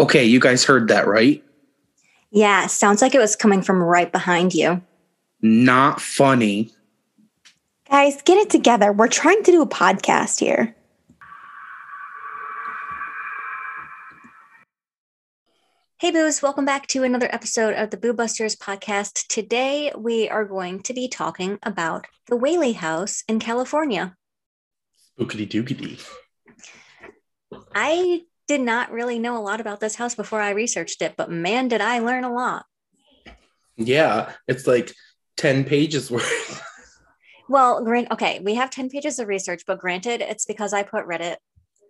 Okay, you guys heard that, right? Yeah, sounds like it was coming from right behind you. Not funny. Guys, get it together. We're trying to do a podcast here. Hey, Boos. Welcome back to another episode of the Boo Busters podcast. Today, we are going to be talking about the Whaley House in California. Spookity-dookity. I did not really know a lot about this house before I researched it, but man, did I learn a lot. Yeah, it's like 10 pages worth. Well, okay, we have 10 pages of research, but granted, it's because I put Reddit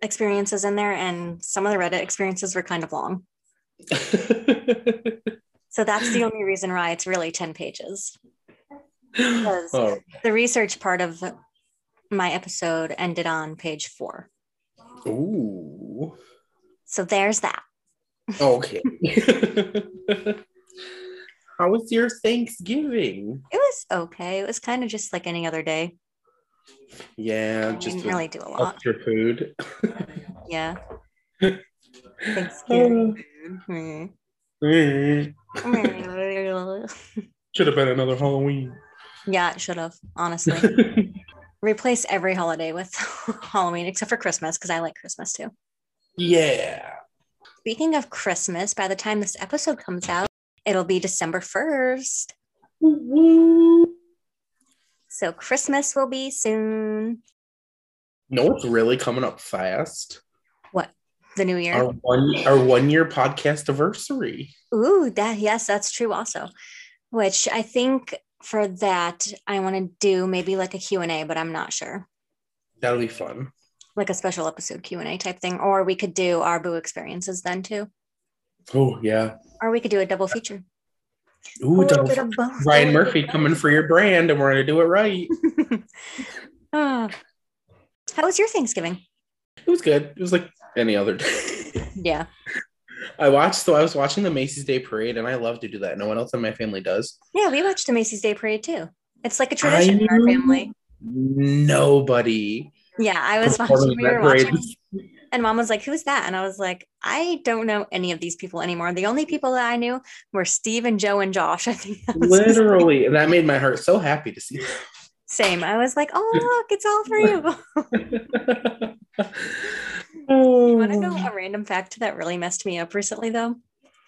experiences in there, and some of the Reddit experiences were kind of long. So that's the only reason why it's really 10 pages. Because the research part of my episode ended on page 4. Ooh. So there's that. Okay. How was your Thanksgiving? It was okay. It was kind of just like any other day. Yeah, just didn't really do a lot. Your food. Yeah. Thanksgiving. Should have been another Halloween. Yeah, it should have, honestly. Replace every holiday with Halloween except for Christmas, because I like Christmas too. Yeah. Speaking of Christmas, by the time this episode comes out, it'll be December 1st. Mm-hmm. So Christmas will be soon. No, it's really coming up fast. What? The new year? Our one year podcast anniversary. Ooh, yes, that's true also. Which I think for that, I want to do maybe like a Q&A, but I'm not sure. That'll be fun. Like a special episode Q&A type thing. Or we could do our Boo experiences then too. Oh, yeah. Or we could do a double feature. Ooh, double feature. Ryan Murphy coming for your brand, and we're going to do it right. How was your Thanksgiving? It was good. It was like any other day. Yeah. I was watching the Macy's Day Parade, and I love to do that. No one else in my family does. Yeah, we watched the Macy's Day Parade too. It's like a tradition in our family. Nobody. Yeah, I was watching. We were watching, and Mom was like, "Who's that?" And I was like, "I don't know any of these people anymore." The only people that I knew were Steve and Joe and Josh. I think that was literally, and that made my heart so happy to see that. Same. I was like, "Oh, look, it's all three of them." You want to know a random fact that really messed me up recently, though?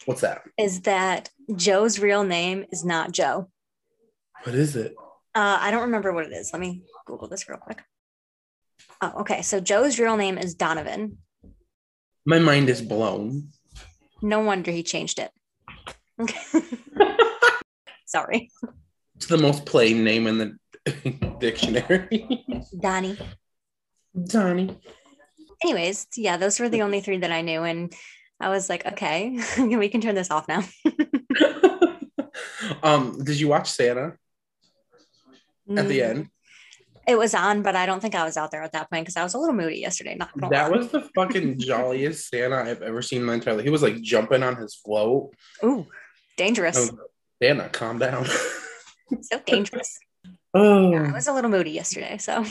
What's that? Is that Joe's real name is not Joe. What is it? I don't remember what it is. Let me Google this real quick. Oh, okay. So Joe's real name is Donovan. My mind is blown. No wonder he changed it. Okay. Sorry. It's the most plain name in the dictionary. Donnie. Anyways, yeah, those were the only three that I knew. And I was like, okay, we can turn this off now. Did you watch Santa at the end? It was on, but I don't think I was out there at that point because I was a little moody yesterday. Not gonna lie. That was the fucking jolliest Santa I've ever seen in my entire life. He was like jumping on his float. Ooh, dangerous. Like, Santa, calm down. So dangerous. Oh, yeah, I was a little moody yesterday, so...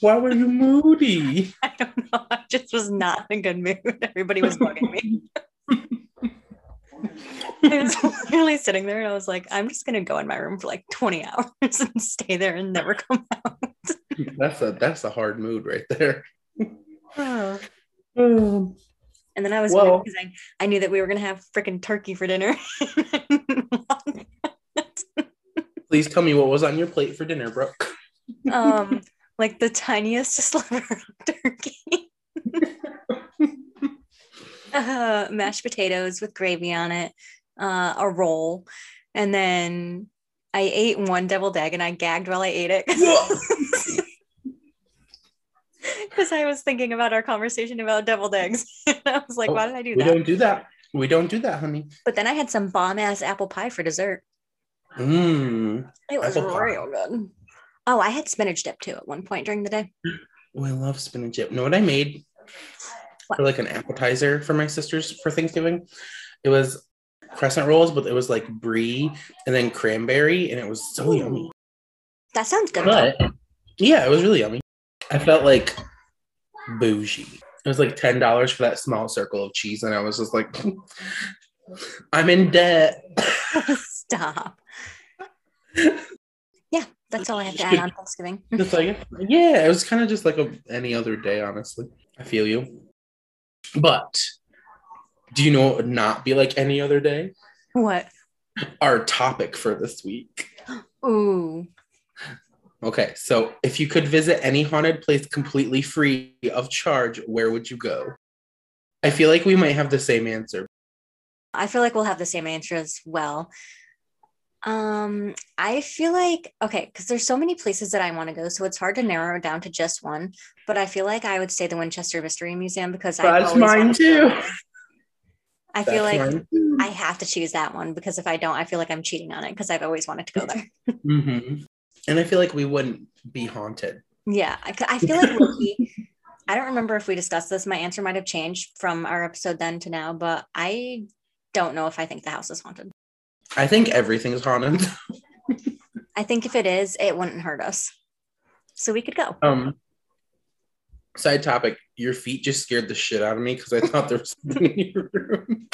Why were you moody? I don't know. I just was not in a good mood. Everybody was bugging me. I was literally sitting there and I was like, I'm just going to go in my room for like 20 hours and stay there and never come out. That's a hard mood right there. Oh. And then I was worried because I knew that we were going to have freaking turkey for dinner. Please tell me what was on your plate for dinner, Brooke. Like the tiniest sliver of turkey. Mashed potatoes with gravy on it, a roll. And then I ate one deviled egg and I gagged while I ate it. Because I was thinking about our conversation about deviled eggs. And I was like, why did I do that? We don't do that. We don't do that, honey. But then I had some bomb-ass apple pie for dessert. Mmm. It was real good. Oh, I had spinach dip too at one point during the day. Oh, I love spinach dip. You know what I made for like an appetizer for my sisters for Thanksgiving? It was crescent rolls, but it was like brie and then cranberry, and it was so yummy. That sounds good. But, yeah, it was really yummy. I felt like bougie. It was like $10 for that small circle of cheese. And I was just like, I'm in debt. Stop. Yeah, that's all I have to add on Thanksgiving. Just like, yeah, it was kind of just like any other day, honestly. I feel you. But do you know what would not be like any other day? What? Our topic for this week. Ooh. Okay, so if you could visit any haunted place completely free of charge, where would you go? I feel like we might have the same answer. I feel like we'll have the same answer as well. I feel like, okay, because there's so many places that I want to go, so it's hard to narrow it down to just one, but I feel like I would say the Winchester Mystery Museum because that's mine too. I feel like I have to choose that one because if I don't, I feel like I'm cheating on it because I've always wanted to go there. Mm-hmm. And I feel like we wouldn't be haunted. Yeah, I feel like I don't remember if we discussed this. My answer might have changed from our episode then to now, but I don't know if I think the house is haunted. I think everything is haunted. I think if it is, it wouldn't hurt us. So we could go. Side topic, your feet just scared the shit out of me because I thought there was something in your room.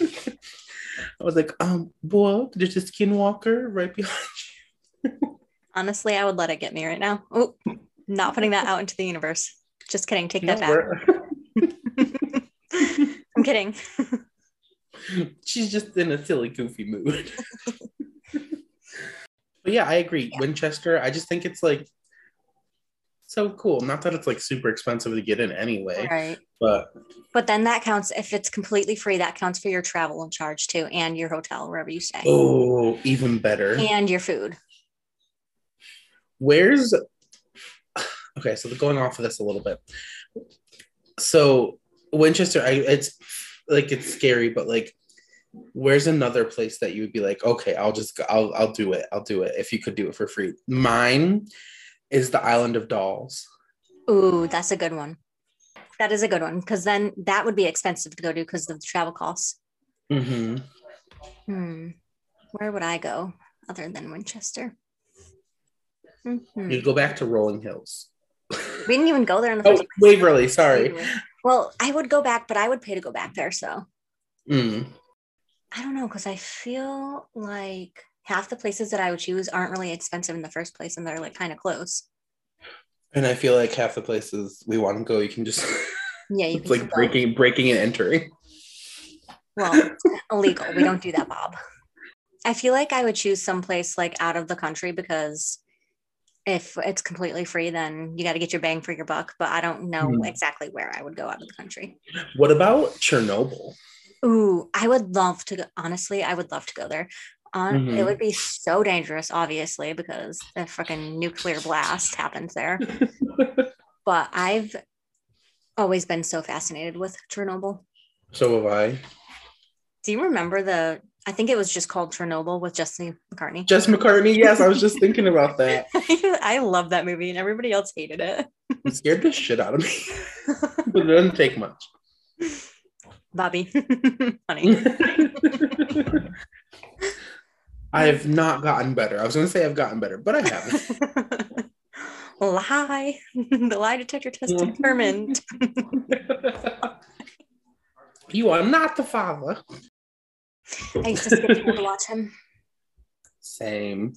I was like, boy, there's a skinwalker right behind you. Honestly, I would let it get me right now. Oh, not putting that out into the universe. Just kidding. Take that back. I'm kidding. She's just in a silly, goofy mood. But yeah, I agree. Yeah. Winchester, I just think it's like so cool. Not that it's like super expensive to get in anyway. Right. But then that counts if it's completely free. That counts for your travel and charge too, and your hotel wherever you stay. Oh, even better. And your food. Okay, so going off of this a little bit. So Winchester, it's like, it's scary, but like, where's another place that you would be like, okay, I'll just go, I'll do it. I'll do it if you could do it for free. Mine is the Island of Dolls. Ooh, that's a good one. That is a good one. Cause then that would be expensive to go to because of the travel costs. Mm-hmm. Where would I go other than Winchester? Mm-hmm. You go back to Rolling Hills. We didn't even go there in the first place. Waverly, sorry. Well, I would go back, but I would pay to go back there, so. I don't know, because I feel like half the places that I would choose aren't really expensive in the first place, and they're, like, kind of close. And I feel like half the places we want to go, you can just... Yeah, you can like, breaking and entering. Well, illegal. We don't do that, Bob. I feel like I would choose someplace, like, out of the country, because... If it's completely free, then you got to get your bang for your buck. But I don't know exactly where I would go out of the country. What about Chernobyl? Ooh, I would love to go. Honestly, I would love to go there. It would be so dangerous, obviously, because the freaking nuclear blast happened there. But I've always been so fascinated with Chernobyl. So have I. Do you remember I think it was just called Chernobyl with Jesse McCartney. Jesse McCartney, yes. I was just thinking about that. I love that movie and everybody else hated it. It scared the shit out of me. But it doesn't take much. Bobby. Funny. I have not gotten better. I was going to say I've gotten better, but I haven't. Lie. The lie detector test determined. You are not the father. I used to skip school to watch him. Same.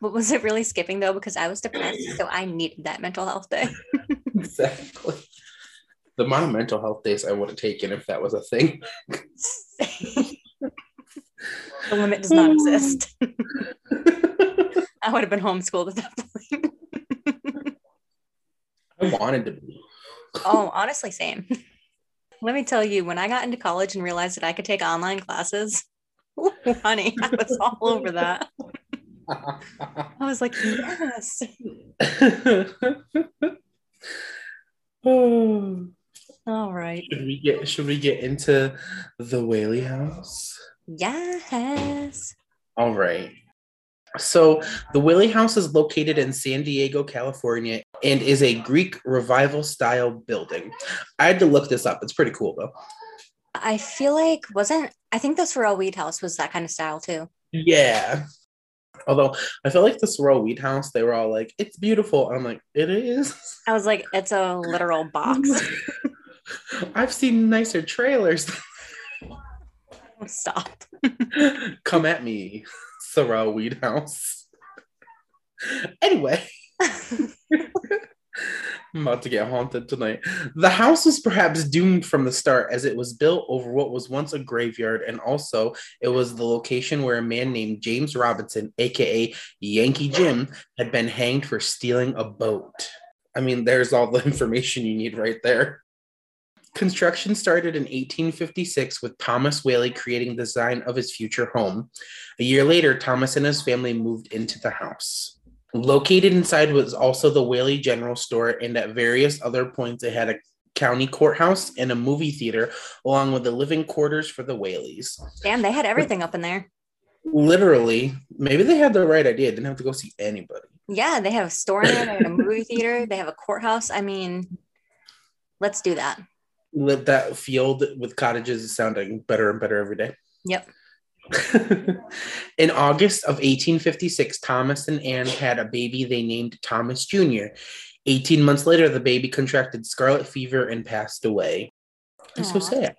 But was it really skipping though? Because I was depressed, so I needed that mental health day. Exactly. The amount of mental health days I would have taken if that was a thing. The limit does not exist. I would have been homeschooled at that point. I wanted to be. Oh, honestly, same. Let me tell you, when I got into college and realized that I could take online classes, ooh, honey, I was all over that. I was like, yes. All right. Should we get into the Whaley House? Yes. All right. So the Whaley House is located in San Diego, California, and is a Greek revival style building. I had to look this up. It's pretty cool though. I feel like I think the Sorrel Weed House was that kind of style too. Yeah. Although I feel like the Sorrel Weed House, they were all like, it's beautiful. I'm like, it is. I was like, it's a literal box. I've seen nicer trailers. Stop. Come at me, Sorrel Weed House. Anyway. I'm about to get haunted tonight. The house was perhaps doomed from the start, as it was built over what was once a graveyard, and also it was the location where a man named James Robinson, aka Yankee Jim, had been hanged for stealing a boat. I mean, there's all the information you need right there. Construction started in 1856 with Thomas Whaley creating the design of his future home. A year later, Thomas and his family moved into the house. Located inside was also the Whaley General Store, and at various other points it had a county courthouse and a movie theater, along with the living quarters for the Whaleys. Damn, they had everything up in there. Literally. Maybe they had the right idea. Didn't have to go see anybody. Yeah, they have a store in there, they have a movie theater, they have a courthouse. I mean, let's do that. Live that field with cottages is sounding better and better every day. Yep. In August of 1856, Thomas and Anne had a baby they named Thomas Jr. 18 months later, the baby contracted scarlet fever and passed away. Aww. It's so sad.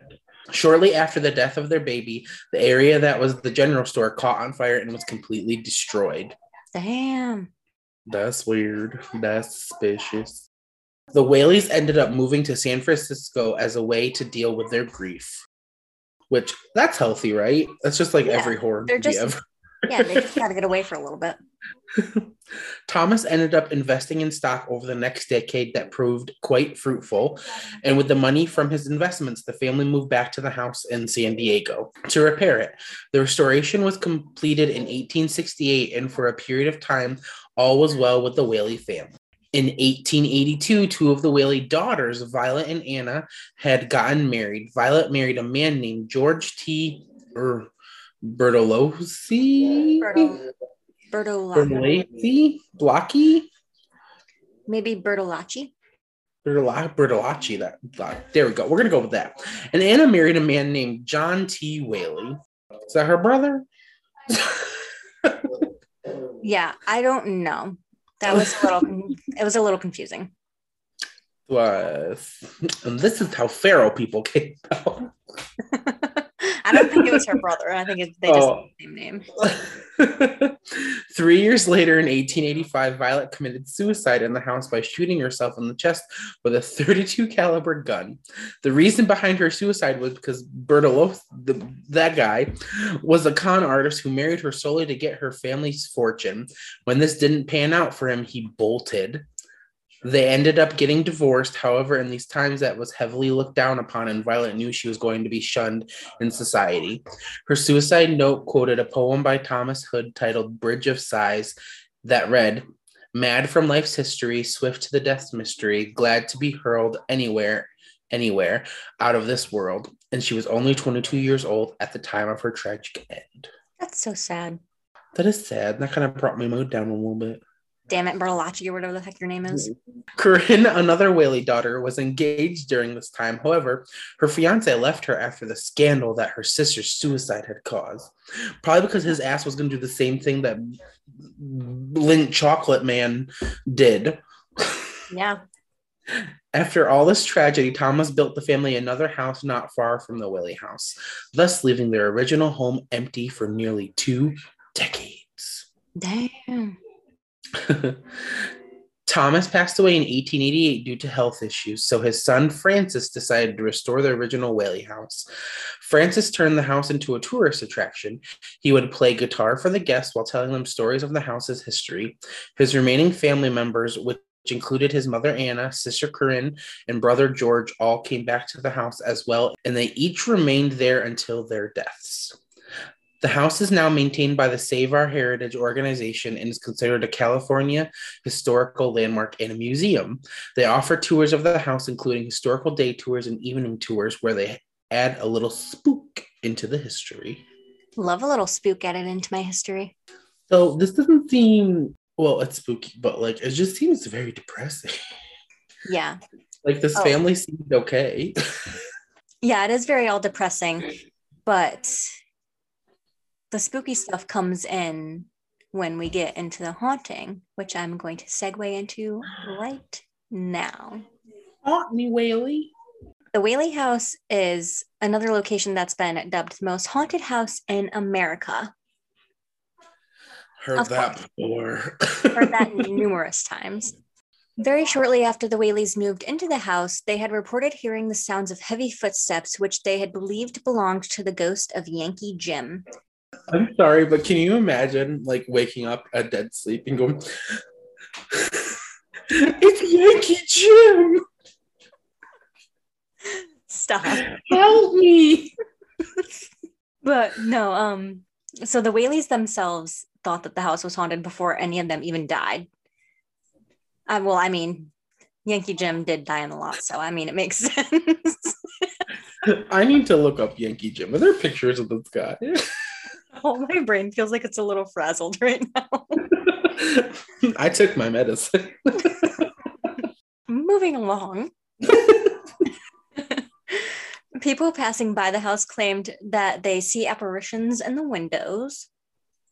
Shortly after the death of their baby, the area that was the general store caught on fire and was completely destroyed. Damn. That's weird. That's suspicious. The Whaleys ended up moving to San Francisco as a way to deal with their grief. Which, that's healthy, right? That's just like every horror movie ever. Yeah, they just gotta get away for a little bit. Thomas ended up investing in stock over the next decade that proved quite fruitful. And with the money from his investments, the family moved back to the house in San Diego to repair it. The restoration was completed in 1868, and for a period of time, all was well with the Whaley family. In 1882, two of the Whaley daughters, Violet and Anna, had gotten married. Violet married a man named George T. Bertolacci? Bertolacci? Blocky? Maybe Bertolacci? Bertolacci. There we go. We're going to go with that. And Anna married a man named John T. Whaley. Is that her brother? Yeah, I don't know. That was a little, it was a little confusing. And this is how Pharaoh people came out. I don't think it was her brother. I think they just had the same name. 3 years later, in 1885, Violet committed suicide in the house by shooting herself in the chest with a .32 caliber gun. The reason behind her suicide was because Bertolo, that guy, was a con artist who married her solely to get her family's fortune. When this didn't pan out for him, he bolted. They ended up getting divorced. However, in these times, that was heavily looked down upon, and Violet knew she was going to be shunned in society. Her suicide note quoted a poem by Thomas Hood titled Bridge of Sighs that read, "Mad from life's history, swift to the death's mystery, glad to be hurled anywhere, anywhere out of this world." And she was only 22 years old at the time of her tragic end. That's so sad. That is sad. That kind of brought my mood down a little bit. Damn it, Bertolacci, or whatever the heck your name is. Corinne, another Whaley daughter, was engaged during this time. However, her fiance left her after the scandal that her sister's suicide had caused. Probably because his ass was going to do the same thing that Lynn Chocolate Man did. Yeah. After all this tragedy, Thomas built the family another house not far from the Whaley house, thus leaving their original home empty for nearly 2 decades. Damn. Thomas passed away in 1888 due to health issues, so his son Francis decided to restore the original Whaley house. Francis turned the house into a tourist attraction. He would play guitar for the guests while telling them stories of the house's history. His remaining family members, which included his mother Anna, sister Corinne, and brother George, all came back to the house as well, and they each remained there until their deaths. The house is now maintained by the Save Our Heritage Organization and is considered a California historical landmark and a museum. They offer tours of the house, including historical day tours and evening tours, where they add a little spook into the history. Love a little spook added into my history. So this doesn't seem, well, it's spooky, but like it just seems very depressing. Yeah. Like this family seemed okay. Yeah, it is very all depressing, but the spooky stuff comes in when we get into the haunting, which I'm going to segue into right now. Haunt me, Whaley. The Whaley House is another location that's been dubbed the most haunted house in America. Heard that before. Heard that numerous times. Very shortly after the Whaleys moved into the house, they had reported hearing the sounds of heavy footsteps, which they had believed belonged to the ghost of Yankee Jim. I'm sorry, but can you imagine, like, waking up a dead sleep and going, it's Yankee Jim! Stop. Help me! But, no, so the Whaleys themselves thought that the house was haunted before any of them even died. Well, I mean, Yankee Jim did die in the lot, so I mean, it makes sense. I need to look up Yankee Jim. Are there pictures of this guy? Oh, my brain feels like it's a little frazzled right now. I took my medicine. Moving along. People passing by the house claimed that they see apparitions in the windows.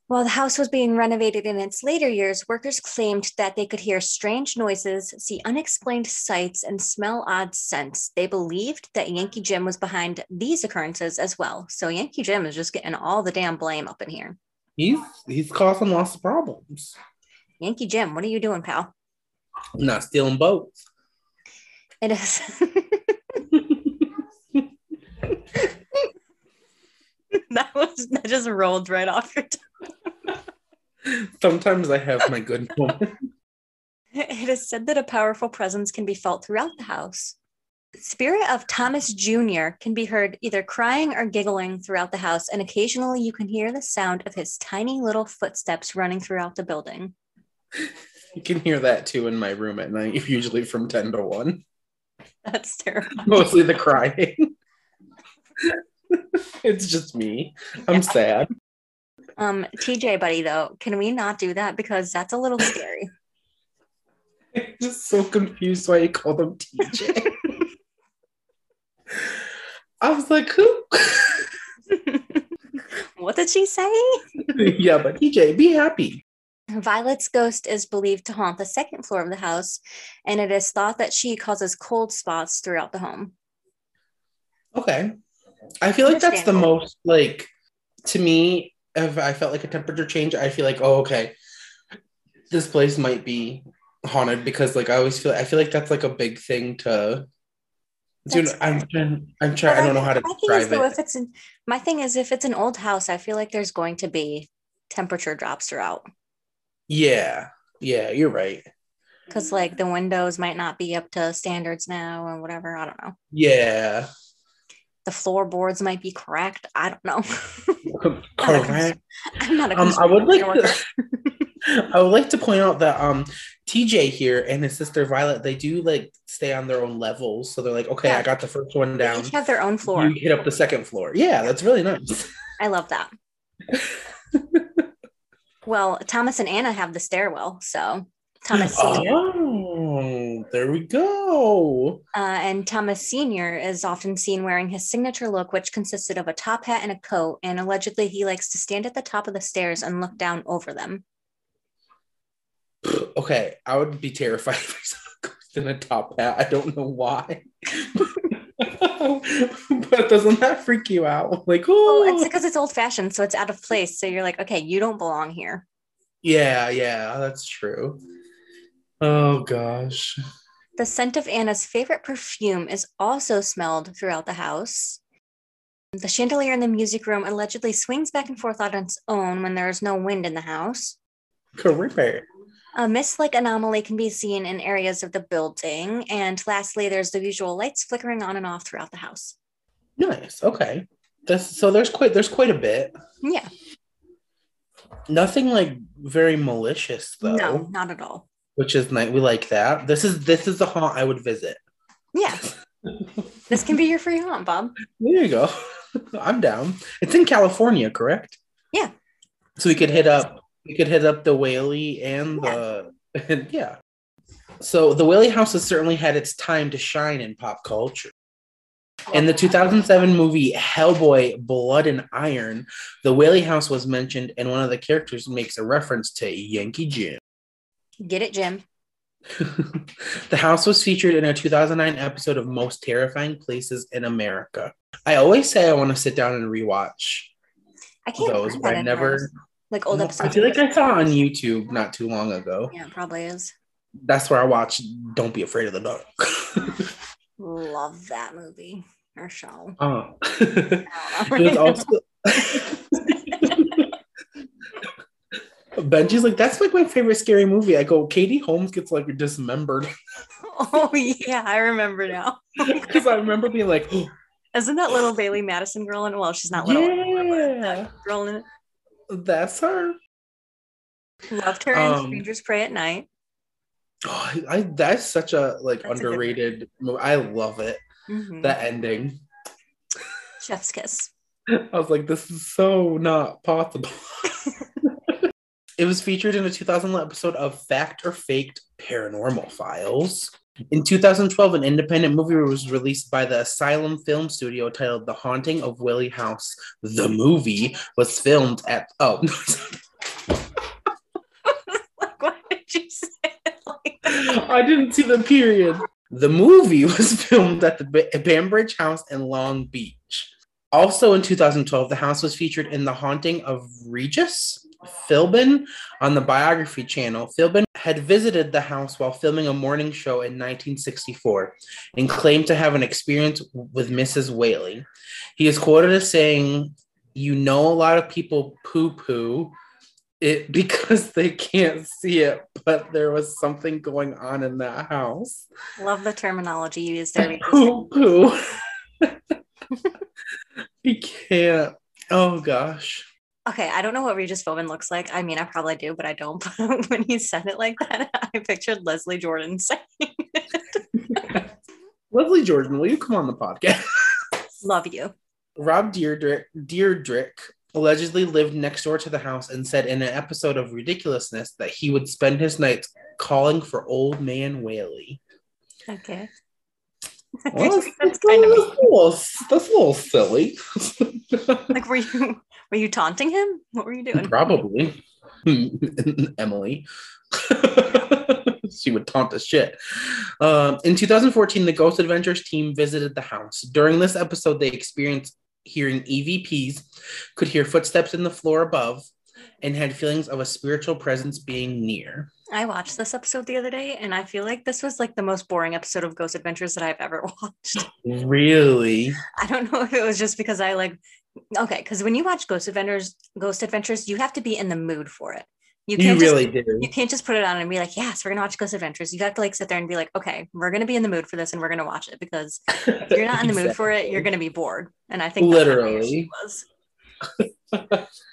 While the house was being renovated in its later years, workers claimed that they could hear strange noises, see unexplained sights, and smell odd scents. They believed that Yankee Jim was behind these occurrences as well. So Yankee Jim is just getting all the damn blame up in here. He's causing lots of problems. Yankee Jim, what are you doing, pal? I'm not stealing boats. It is. That just rolled right off your tongue. Sometimes I have my good moment. It is said that a powerful presence can be felt throughout the house. The spirit of Thomas Jr. can be heard either crying or giggling throughout the house, and occasionally you can hear the sound of his tiny little footsteps running throughout the building. You can hear that too in my room at night, usually from 10 to 1. That's terrible. Mostly the crying. It's just me. I'm sad. TJ buddy, though, can we not do that? Because that's a little scary. I'm just so confused why you call them TJ. I was like, who? What did she say? Yeah, but TJ, be happy. Violet's ghost is believed to haunt the second floor of the house, and it is thought that she causes cold spots throughout the home. Okay. I feel like that's the most, like, to me, if I felt like a temperature change, I feel like, oh, okay, this place might be haunted, because, like, I feel like that's, like, a big thing to, dude, I'm trying, I don't know how to describe it. My thing is, if it's an old house, I feel like there's going to be temperature drops throughout. Yeah, you're right. Because, like, the windows might not be up to standards now or whatever, I don't know. Yeah. The floorboards might be cracked. I don't know. Correct. I'm not a I would like to point out that TJ here and his sister Violet, they do like stay on their own levels. So they're like, okay, yeah. I got the first one down. They each have their own floor. You hit up the second floor. Yeah, that's really nice. I love that. Well, Thomas and Anna have the stairwell, so Thomas Sr. Oh, there we go. And Thomas Sr. is often seen wearing his signature look, which consisted of a top hat and a coat, and allegedly he likes to stand at the top of the stairs and look down over them. Okay, I would be terrified if I saw a ghost in a top hat. I don't know why. But doesn't that freak you out? Like, oh, it's because it's old-fashioned, so it's out of place. So you're like, okay, you don't belong here. Yeah, that's true. Oh, gosh. The scent of Anna's favorite perfume is also smelled throughout the house. The chandelier in the music room allegedly swings back and forth on its own when there is no wind in the house. Correct. A mist-like anomaly can be seen in areas of the building. And lastly, there's the usual lights flickering on and off throughout the house. Nice. Okay. So there's quite a bit. Yeah. Nothing like very malicious, though. No, not at all. Which is nice. We like that. This is the haunt I would visit. Yeah. This can be your free haunt, Bob. There you go. I'm down. It's in California, correct? Yeah. So we could hit up the Whaley and yeah. So the Whaley House has certainly had its time to shine in pop culture. In the 2007 movie Hellboy Blood and Iron, the Whaley House was mentioned, and one of the characters makes a reference to Yankee Jim. Get it, Jim. The house was featured in a 2009 episode of Most Terrifying Places in America. I always say I want to sit down and rewatch those, but I never... Like old episodes. I feel like I saw on YouTube not too long ago. Yeah, it probably is. That's where I watched Don't Be Afraid of the Dark. Love that movie or show. Oh. It was also... Benji's like, that's like my favorite scary movie. I go, Katie Holmes gets like dismembered. Oh yeah, I remember now. Because I remember being like, oh. Isn't that little Bailey Madison girl in it? Well, she's not little. Yeah. That girl in it. That's her. Loved her in Strangers Prey at Night. Oh, that's such a that's underrated movie. I love it. Mm-hmm. That ending. Chef's kiss. I was like, this is so not possible. It was featured in a 2011 episode of Fact or Faked Paranormal Files. In 2012, an independent movie was released by the Asylum Film Studio titled The Haunting of Willie House. The movie was filmed at... Oh. Like, why did you say it like that? I didn't see the period. The movie was filmed at the Bambridge House in Long Beach. Also in 2012, the house was featured in The Haunting of Regis Philbin on the Biography Channel. Philbin had visited the house while filming a morning show in 1964 and claimed to have an experience with Mrs. Whaley. He is quoted as saying, "You know, a lot of people poo-poo it because they can't see it, but there was something going on in that house." Love the terminology you used there. Poo-poo. He can't. Oh, gosh. Okay, I don't know what Regis Philbin looks like. I mean, I probably do, but I don't. When he said it like that, I pictured Leslie Jordan saying it. Leslie Jordan, will you come on the podcast? Love you. Rob Dyrdek allegedly lived next door to the house and said in an episode of Ridiculousness that he would spend his nights calling for Old Man Whaley. Okay. Well, that's a little silly. Like, were you taunting him? What were you doing? Probably. Emily. She would taunt the shit. In 2014, the Ghost Adventures team visited the house. During this episode, they experienced hearing EVPs, could hear footsteps in the floor above, and had feelings of a spiritual presence being near. I watched this episode the other day, and I feel like this was like the most boring episode of Ghost Adventures that I've ever watched. Really? I don't know if it was just because because when you watch Ghost Adventures, you have to be in the mood for it. You can't just put it on and be like, yes, we're going to watch Ghost Adventures. You have to like sit there and be like, okay, we're going to be in the mood for this and we're going to watch it, because if you're not exactly in the mood for it, you're going to be bored. And I think literally that's what was.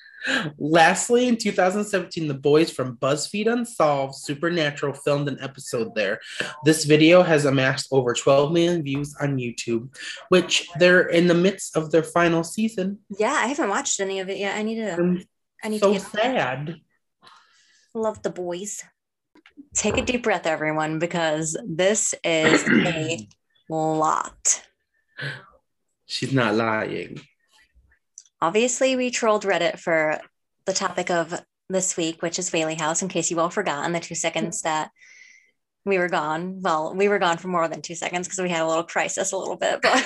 Lastly, in 2017, the boys from BuzzFeed Unsolved Supernatural filmed an episode there. This video has amassed over 12 million views on YouTube, which they're in the midst of their final season. Yeah, I haven't watched any of it yet. I need to get sad. Love the boys. Take a deep breath, everyone, because this is a lot. She's not lying. Obviously, we trolled Reddit for the topic of this week, which is Whaley House, in case you all forgot in the 2 seconds that we were gone. Well, we were gone for more than 2 seconds because we had a little bit, but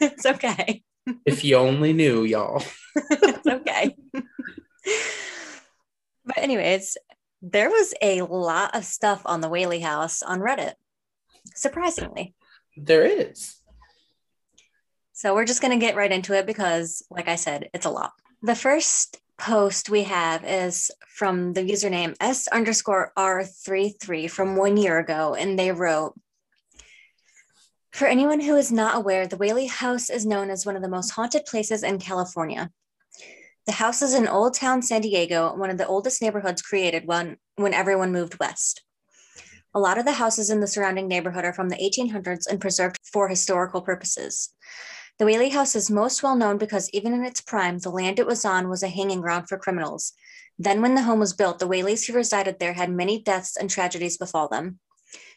it's okay. If you only knew, y'all. It's okay. But anyways, there was a lot of stuff on the Whaley House on Reddit, surprisingly. There is. So we're just going to get right into it because, like I said, it's a lot. The first post we have is from the username S_R33 from 1 year ago. And they wrote, "For anyone who is not aware, the Whaley House is known as one of the most haunted places in California. The house is in Old Town San Diego, one of the oldest neighborhoods created when everyone moved west. A lot of the houses in the surrounding neighborhood are from the 1800s and preserved for historical purposes. The Whaley House is most well known because even in its prime, the land it was on was a hanging ground for criminals. Then when the home was built, the Whaleys who resided there had many deaths and tragedies befall them.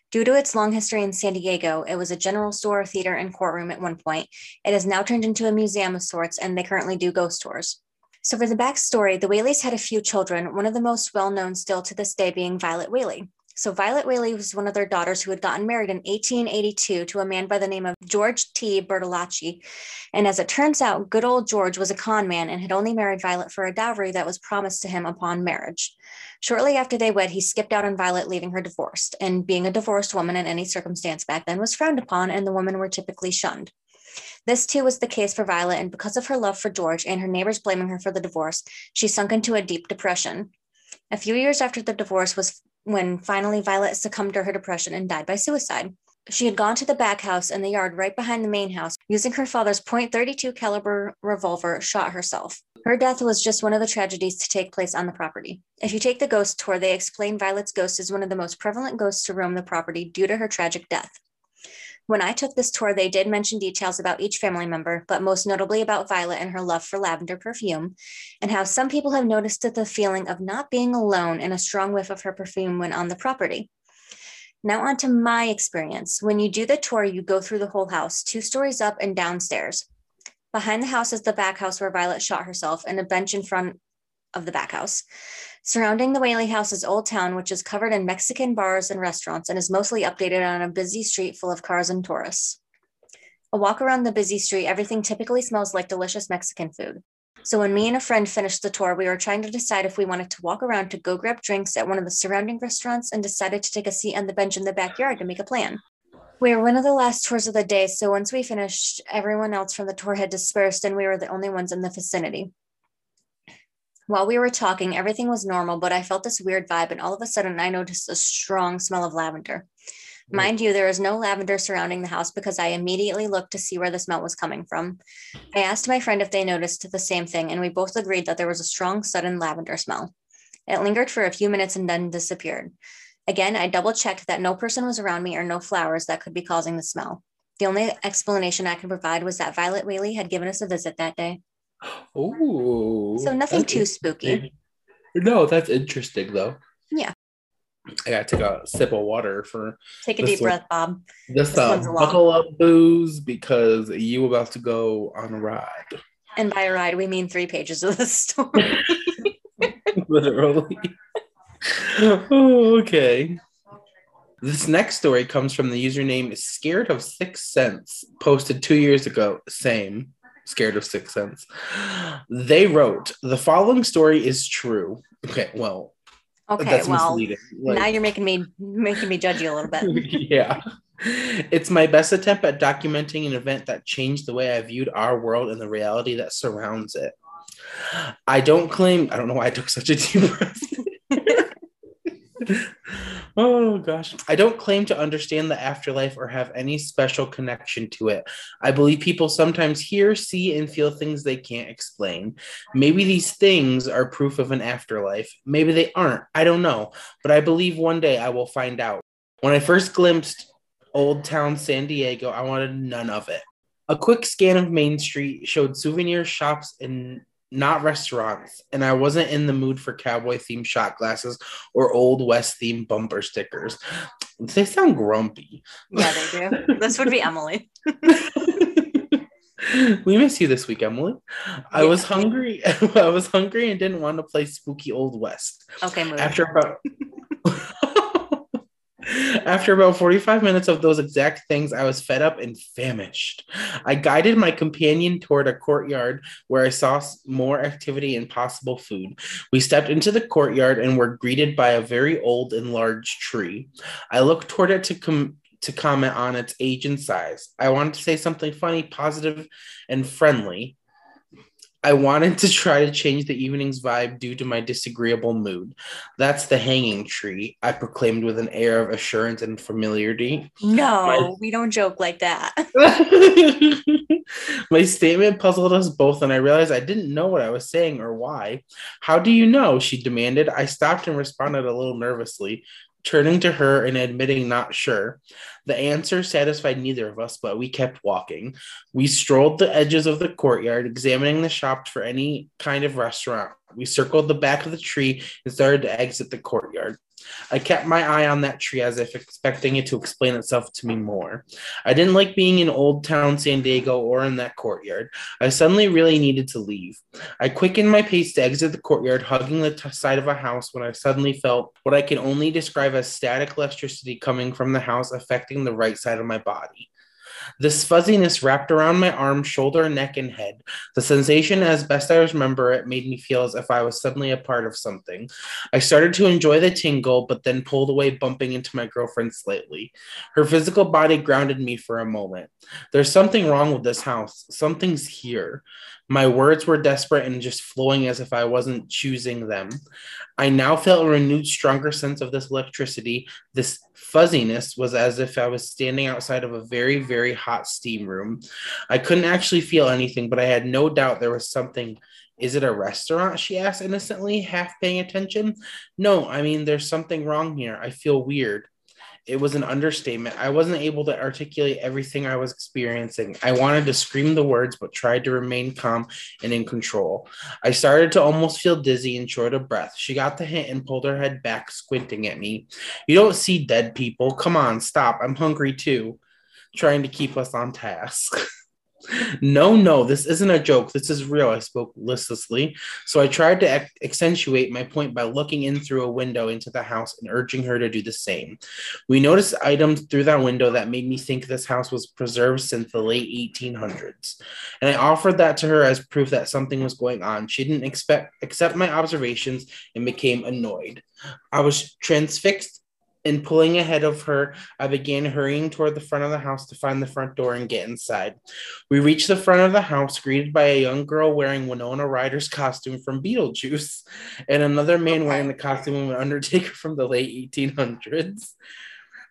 Due to its long history in San Diego, it was a general store, theater, and courtroom at one point. It has now turned into a museum of sorts, and they currently do ghost tours. So for the backstory, the Whaleys had a few children, one of the most well-known still to this day being Violet Whaley. So Violet Whaley was one of their daughters who had gotten married in 1882 to a man by the name of George T. Bertolacci. And as it turns out, good old George was a con man and had only married Violet for a dowry that was promised to him upon marriage. Shortly after they wed, he skipped out on Violet, leaving her divorced. And being a divorced woman in any circumstance back then was frowned upon, and the women were typically shunned. This too was the case for Violet, and because of her love for George and her neighbors blaming her for the divorce, she sunk into a deep depression. A few years after the divorce was when finally Violet succumbed to her depression and died by suicide. She had gone to the back house in the yard right behind the main house, using her father's .32 caliber revolver, shot herself. Her death was just one of the tragedies to take place on the property. If you take the ghost tour, they explain Violet's ghost is one of the most prevalent ghosts to roam the property due to her tragic death. When I took this tour, they did mention details about each family member, but most notably about Violet and her love for lavender perfume, and how some people have noticed that the feeling of not being alone and a strong whiff of her perfume when on the property. Now on to my experience. When you do the tour, you go through the whole house, 2 stories up and downstairs. Behind the house is the back house where Violet shot herself, and a bench in front of the back house. Surrounding the Whaley House is Old Town, which is covered in Mexican bars and restaurants and is mostly updated on a busy street full of cars and tourists. A walk around the busy street, everything typically smells like delicious Mexican food. So when me and a friend finished the tour, we were trying to decide if we wanted to walk around to go grab drinks at one of the surrounding restaurants, and decided to take a seat on the bench in the backyard to make a plan. We were one of the last tours of the day, so once we finished, everyone else from the tour had dispersed and we were the only ones in the vicinity. While we were talking, everything was normal, but I felt this weird vibe, and all of a sudden I noticed a strong smell of lavender. Mind you, there is no lavender surrounding the house because I immediately looked to see where the smell was coming from. I asked my friend if they noticed the same thing, and we both agreed that there was a strong, sudden lavender smell. It lingered for a few minutes and then disappeared. Again, I double-checked that no person was around me or no flowers that could be causing the smell. The only explanation I could provide was that Violet Whaley had given us a visit that day. Oh, so nothing too spooky. No, that's interesting though. Yeah, I gotta take a sip of water for take a deep breath, Bob. Just buckle up, booze, because you about to go on a ride. And by a ride, we mean 3 pages of the story. Literally. Oh, okay. This next story comes from the username Scared of Sixth Sense, posted 2 years ago. Same. Scared of Sixth Sense. They wrote, the following story is true. Okay, well. Okay, that's misleading. Like, now you're making me judge you a little bit. Yeah. It's my best attempt at documenting an event that changed the way I viewed our world and the reality that surrounds it. I don't know why I took such a deep breath. Oh gosh. I don't claim to understand the afterlife or have any special connection to it. I believe people sometimes hear, see, and feel things they can't explain. Maybe these things are proof of an afterlife. Maybe they aren't. I don't know. But I believe one day I will find out. When I first glimpsed Old Town San Diego, I wanted none of it. A quick scan of Main Street showed souvenir shops and not restaurants, and I wasn't in the mood for cowboy-themed shot glasses or Old West-themed bumper stickers. They sound grumpy. Yeah, they do. This would be Emily. We miss you this week, Emily. Yeah. I was hungry and didn't want to play spooky Old West. Okay, move. After about 45 minutes of those exact things, I was fed up and famished. I guided my companion toward a courtyard where I saw more activity and possible food. We stepped into the courtyard and were greeted by a very old and large tree. I looked toward it to comment on its age and size. I wanted to say something funny, positive, and friendly. I wanted to try to change the evening's vibe due to my disagreeable mood. That's the hanging tree, I proclaimed with an air of assurance and familiarity. We don't joke like that. My statement puzzled us both, and I realized I didn't know what I was saying or why. How do you know? She demanded. I stopped and responded a little nervously, turning to her and admitting not sure. The answer satisfied neither of us, but we kept walking. We strolled the edges of the courtyard, examining the shops for any kind of restaurant We circled the back of the tree and started to exit the courtyard. I kept my eye on that tree as if expecting it to explain itself to me more. I didn't like being in Old Town San Diego or in that courtyard. I suddenly really needed to leave. I quickened my pace to exit the courtyard, hugging the side of a house when I suddenly felt what I can only describe as static electricity coming from the house affecting the right side of my body. This fuzziness wrapped around my arm, shoulder, neck, and head. The sensation, as best I remember it, made me feel as if I was suddenly a part of something. I started to enjoy the tingle, but then pulled away, bumping into my girlfriend slightly. Her physical body grounded me for a moment. There's something wrong with this house. Something's here. My words were desperate and just flowing as if I wasn't choosing them. I now felt a renewed, stronger sense of this electricity. This fuzziness was as if I was standing outside of a very, very hot steam room. I couldn't actually feel anything, but I had no doubt there was something. Is it a restaurant? She asked innocently, half paying attention. No, I mean, there's something wrong here. I feel weird. It was an understatement. I wasn't able to articulate everything I was experiencing. I wanted to scream the words, but tried to remain calm and in control. I started to almost feel dizzy and short of breath. She got the hint and pulled her head back, squinting at me. You don't see dead people. Come on, stop. I'm hungry too. Trying to keep us on task. No, this isn't a joke. This is real. I spoke listlessly. So I tried to accentuate my point by looking in through a window into the house and urging her to do the same. We noticed items through that window that made me think this house was preserved since the late 1800s. And I offered that to her as proof that something was going on. She didn't accept my observations and became annoyed. I was transfixed. And pulling ahead of her, I began hurrying toward the front of the house to find the front door and get inside. We reached the front of the house, greeted by a young girl wearing Winona Ryder's costume from Beetlejuice and another man wearing the costume of an undertaker from the late 1800s.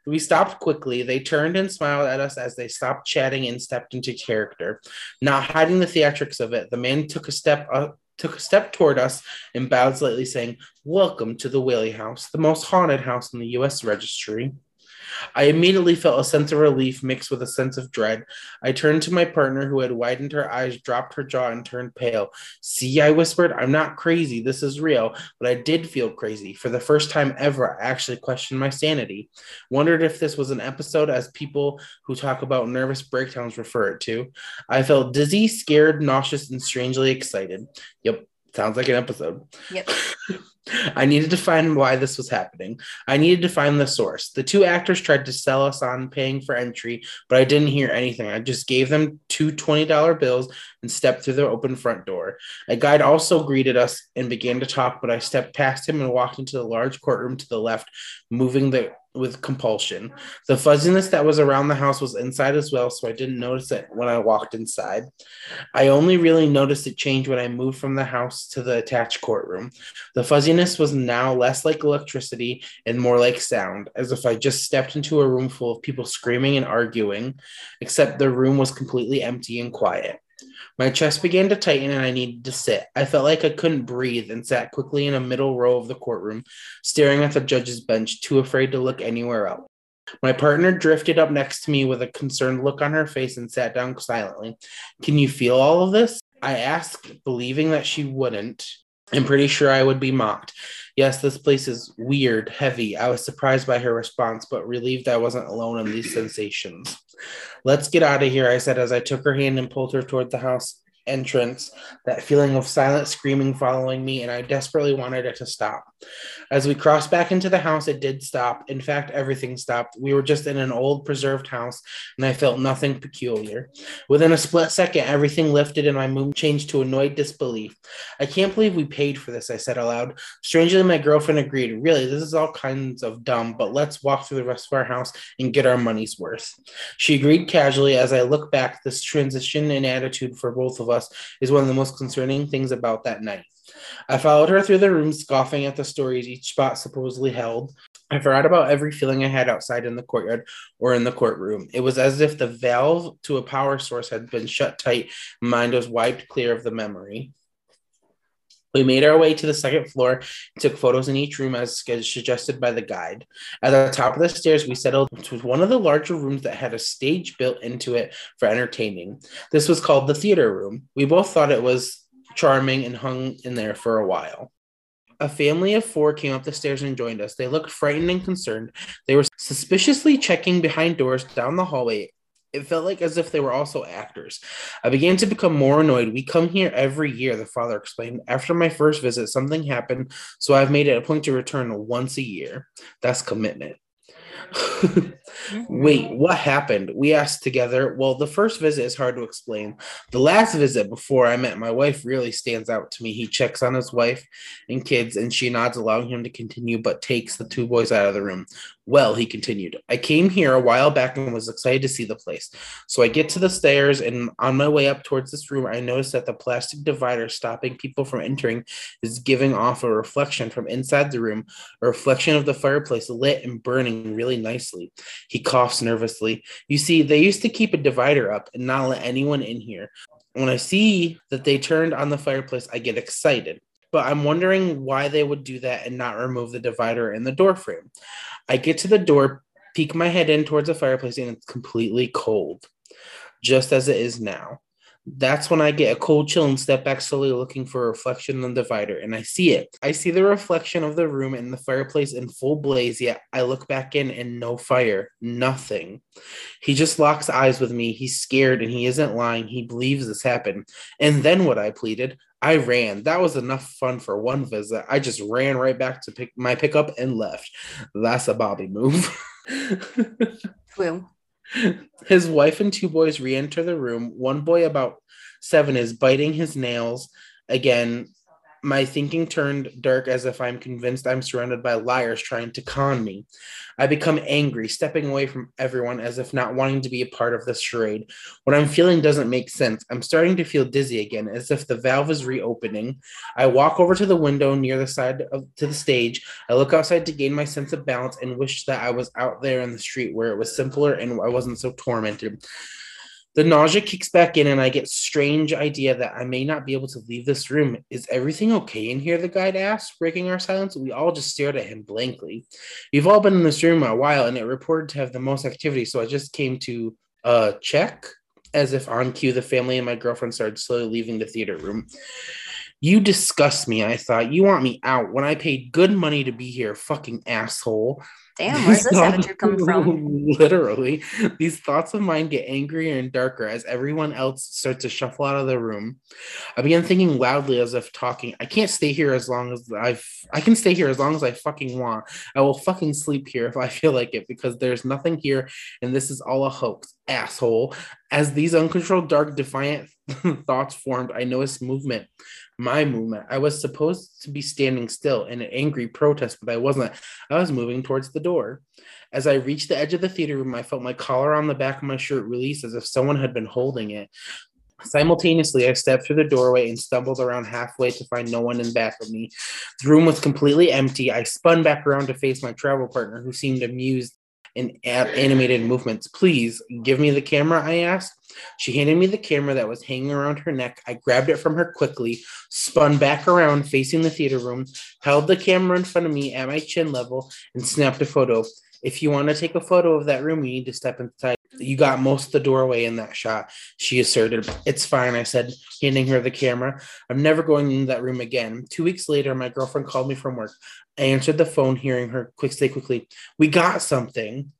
We stopped quickly. They turned and smiled at us as they stopped chatting and stepped into character. Not hiding the theatrics of it, the man took a step toward us and bowed slightly, saying, "Welcome to the Whaley House, the most haunted house in the U.S. Registry." I immediately felt a sense of relief mixed with a sense of dread. I turned to my partner, who had widened her eyes, dropped her jaw, and turned pale. "See," I whispered, "I'm not crazy. This is real." But I did feel crazy. For the first time ever, I actually questioned my sanity. Wondered if this was an episode, as people who talk about nervous breakdowns refer it to. I felt dizzy, scared, nauseous, and strangely excited. Yep. Sounds like an episode. Yep. I needed to find why this was happening. I needed to find the source. The two actors tried to sell us on paying for entry, but I didn't hear anything. I just gave them two $20 bills and stepped through the open front door. A guide also greeted us and began to talk, but I stepped past him and walked into the large courtroom to the left, moving with compulsion. The fuzziness that was around the house was inside as well, so I didn't notice it when I walked inside. I only really noticed it change when I moved from the house to the attached courtroom. The fuzziness was now less like electricity and more like sound, as if I just stepped into a room full of people screaming and arguing, except the room was completely empty and quiet. My chest began to tighten and I needed to sit. I felt like I couldn't breathe and sat quickly in a middle row of the courtroom, staring at the judge's bench, too afraid to look anywhere else. My partner drifted up next to me with a concerned look on her face and sat down silently. "Can you feel all of this?" I asked, believing that she wouldn't. I'm pretty sure I would be mocked. "Yes, this place is weird, heavy." I was surprised by her response, but relieved I wasn't alone in these sensations. "Let's get out of here," I said as I took her hand and pulled her toward the house entrance, that feeling of silent screaming following me, and I desperately wanted it to stop. As we crossed back into the house, it did stop. In fact, everything stopped. We were just in an old preserved house, and I felt nothing peculiar. Within a split second, everything lifted, and my mood changed to annoyed disbelief. "I can't believe we paid for this," I said aloud. Strangely, my girlfriend agreed. "Really, this is all kinds of dumb, but let's walk through the rest of our house and get our money's worth." She agreed casually. As I look back, this transition in attitude for both of us is one of the most concerning things about that night. I followed her through the room, scoffing at the stories each spot supposedly held. I forgot about every feeling I had outside in the courtyard or in the courtroom. It was as if the valve to a power source had been shut tight, and mind was wiped clear of the memory. We made our way to the second floor and took photos in each room as suggested by the guide. At the top of the stairs, we settled to one of the larger rooms that had a stage built into it for entertaining. This was called the theater room. We both thought it was charming, and hung in there for a while. A family of four came up the stairs and joined us. They looked frightened and concerned. They were suspiciously checking behind doors, down the hallway. It felt like as if they were also actors. I began to become more annoyed. We come here every year, the father explained. After my first visit, something happened, so I've made it a point to return once a year. That's commitment. Wait, what happened? We asked together. Well, the first visit is hard to explain. The last visit before I met my wife really stands out to me. He checks on his wife and kids, and she nods, allowing him to continue, but takes the two boys out of the room. Well, he continued, I came here a while back and was excited to see the place. So I get to the stairs, and on my way up towards this room, I noticed that the plastic divider stopping people from entering is giving off a reflection from inside the room, a reflection of the fireplace lit and burning really nicely. He coughs nervously. You see, they used to keep a divider up and not let anyone in here. When I see that they turned on the fireplace, I get excited. But I'm wondering why they would do that and not remove the divider in the door frame. I get to the door, peek my head in towards the fireplace, and it's completely cold, just as it is now. That's when I get a cold chill and step back slowly, looking for a reflection on the divider, and I see it. I see the reflection of the room and the fireplace in full blaze, yet I look back in and no fire, nothing. He just locks eyes with me. He's scared, and he isn't lying. He believes this happened. And then what, I pleaded. I ran. That was enough fun for one visit. I just ran right back to pick up and left. That's a Bobby move. Well. His wife and two boys re-enter the room. One boy about 7 is biting his nails. Again, my thinking turned dark as if I'm convinced I'm surrounded by liars trying to con me. I become angry, stepping away from everyone as if not wanting to be a part of this charade. What I'm feeling doesn't make sense. I'm starting to feel dizzy again, as if the valve is reopening. I walk over to the window near the side to the stage. I look outside to gain my sense of balance and wish that I was out there in the street where it was simpler and I wasn't so tormented. The nausea kicks back in, and I get a strange idea that I may not be able to leave this room. Is everything okay in here? The guide asked, breaking our silence. We all just stared at him blankly. We've all been in this room a while, and it reported to have the most activity, so I just came to check. As if on cue, the family and my girlfriend started slowly leaving the theater room. You disgust me, I thought. You want me out when I paid good money to be here, fucking asshole. Damn, where's this adventure come from? Literally. These thoughts of mine get angrier and darker as everyone else starts to shuffle out of the room. I began thinking loudly as if talking. I can't stay here as long as I can stay here as long as I fucking want. I will fucking sleep here if I feel like it, because there's nothing here and this is all a hoax, asshole. As these uncontrolled, dark, defiant thoughts formed, I noticed movement. My movement. I was supposed to be standing still in an angry protest, but I wasn't. I was moving towards the door. As I reached the edge of the theater room, I felt my collar on the back of my shirt release as if someone had been holding it. Simultaneously, I stepped through the doorway and stumbled around halfway to find no one in back of me. The room was completely empty. I spun back around to face my travel partner, who seemed amused in animated movements. Please give me the camera, I asked. She handed me the camera that was hanging around her neck. I grabbed it from her quickly, spun back around facing the theater room, held the camera in front of me at my chin level, and snapped a photo. If you want to take a photo of that room, you need to step inside. You got most of the doorway in that shot, she asserted. It's fine, I said, handing her the camera. I'm never going into that room again. 2 weeks later, my girlfriend called me from work. I answered the phone, hearing her quickly. We got something.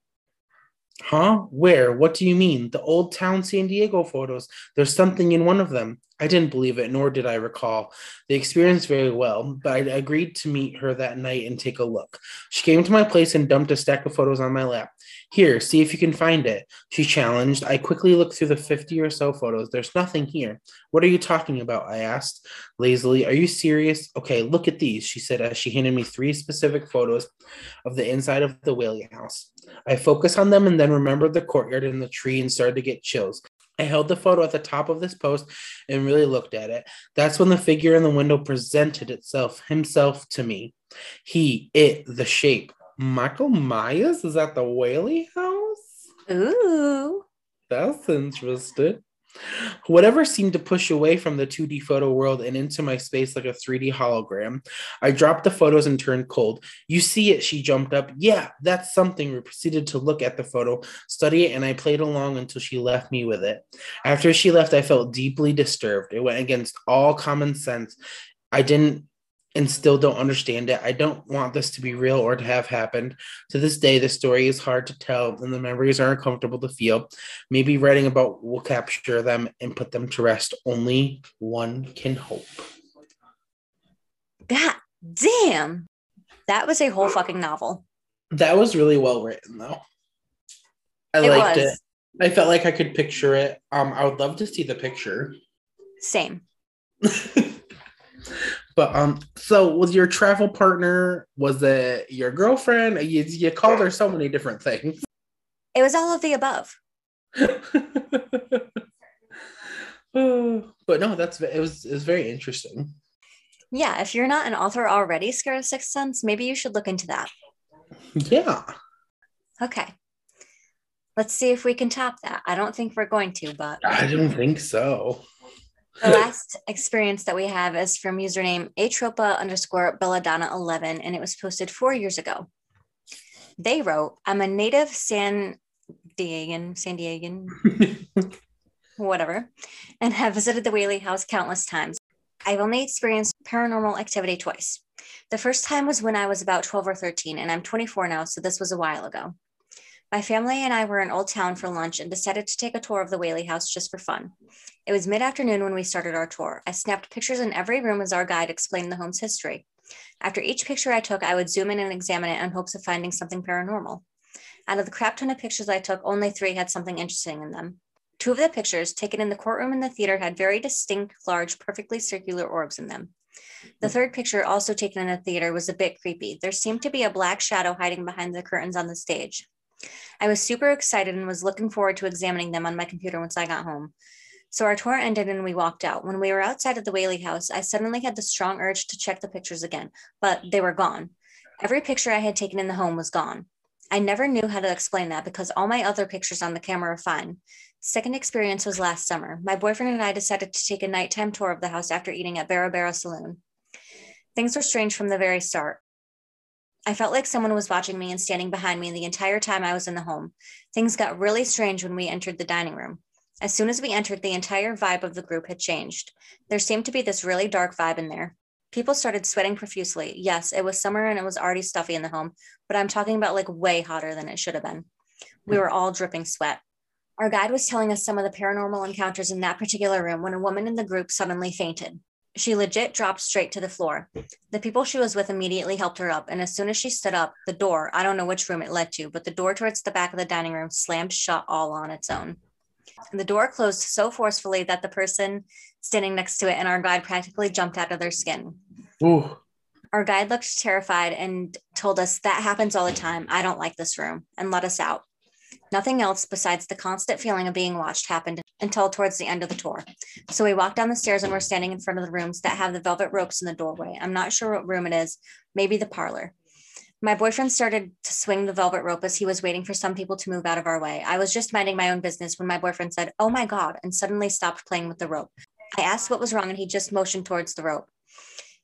Huh? Where? What do you mean? The Old Town San Diego photos. There's something in one of them. I didn't believe it, nor did I recall the experience very well, but I agreed to meet her that night and take a look. She came to my place and dumped a stack of photos on my lap. Here, see if you can find it, she challenged. I quickly looked through the 50 or so photos. There's nothing here. What are you talking about? I asked lazily. Are you serious? Okay, look at these, she said as she handed me 3 specific photos of the inside of the Whaley house. I focused on them and then remembered the courtyard and the tree and started to get chills. I held the photo at the top of this post and really looked at it. That's when the figure in the window presented himself to me. The shape. Michael Myers? Is that the Whaley house? Ooh. That's interesting. Whatever seemed to push away from the 2D photo world and into my space like a 3D hologram. I dropped the photos and turned cold. You see it, she jumped up. Yeah, that's something. We proceeded to look at the photo, study it, and I played along until she left me with it. After she left, I felt deeply disturbed. It went against all common sense. I didn't and still don't understand it. I don't want this to be real or to have happened. To this day, the story is hard to tell and the memories are uncomfortable to feel. Maybe writing about will capture them and put them to rest. Only one can hope. God damn. That was a whole fucking novel. That was really well written, though. I liked it. I felt like I could picture it. I would love to see the picture. Same. But so was your travel partner, was it your girlfriend? You called her so many different things. It was all of the above. But no, it was very interesting. Yeah, if you're not an author already, scared of Sixth Sense, maybe you should look into that. Yeah. Okay. Let's see if we can top that. I don't think we're going to, but I don't think so. The last experience that we have is from username atropa_belladonna11, and it was posted 4 years ago. They wrote, I'm a native San Diegan, whatever, and have visited the Whaley House countless times. I've only experienced paranormal activity twice. The first time was when I was about 12 or 13, and I'm 24 now, so this was a while ago. My family and I were in Old Town for lunch and decided to take a tour of the Whaley House just for fun. It was mid-afternoon when we started our tour. I snapped pictures in every room as our guide explained the home's history. After each picture I took, I would zoom in and examine it in hopes of finding something paranormal. Out of the crap ton of pictures I took, only 3 had something interesting in them. 2 of the pictures, taken in the courtroom and the theater, had very distinct, large, perfectly circular orbs in them. The 3rd picture, also taken in the theater, was a bit creepy. There seemed to be a black shadow hiding behind the curtains on the stage. I was super excited and was looking forward to examining them on my computer once I got home. So our tour ended and we walked out. When we were outside of the Whaley House, I suddenly had the strong urge to check the pictures again, but they were gone. Every picture I had taken in the home was gone. I never knew how to explain that because all my other pictures on the camera are fine. Second experience was last summer. My boyfriend and I decided to take a nighttime tour of the house after eating at Barra Barra Saloon. Things were strange from the very start. I felt like someone was watching me and standing behind me the entire time I was in the home. Things got really strange when we entered the dining room. As soon as we entered, the entire vibe of the group had changed. There seemed to be this really dark vibe in there. People started sweating profusely. Yes, it was summer and it was already stuffy in the home, but I'm talking about like way hotter than it should have been. We were all dripping sweat. Our guide was telling us some of the paranormal encounters in that particular room when a woman in the group suddenly fainted. She legit dropped straight to the floor. The people she was with immediately helped her up. And as soon as she stood up, the door, I don't know which room it led to, but the door towards the back of the dining room slammed shut all on its own. And the door closed so forcefully that the person standing next to it and our guide practically jumped out of their skin. Ooh. Our guide looked terrified and told us that happens all the time. I don't like this room, and let us out. Nothing else besides the constant feeling of being watched happened until towards the end of the tour. So we walked down the stairs and we're standing in front of the rooms that have the velvet ropes in the doorway. I'm not sure what room it is, maybe the parlor. My boyfriend started to swing the velvet rope as he was waiting for some people to move out of our way. I was just minding my own business when my boyfriend said, "Oh my God," and suddenly stopped playing with the rope. I asked what was wrong and he just motioned towards the rope.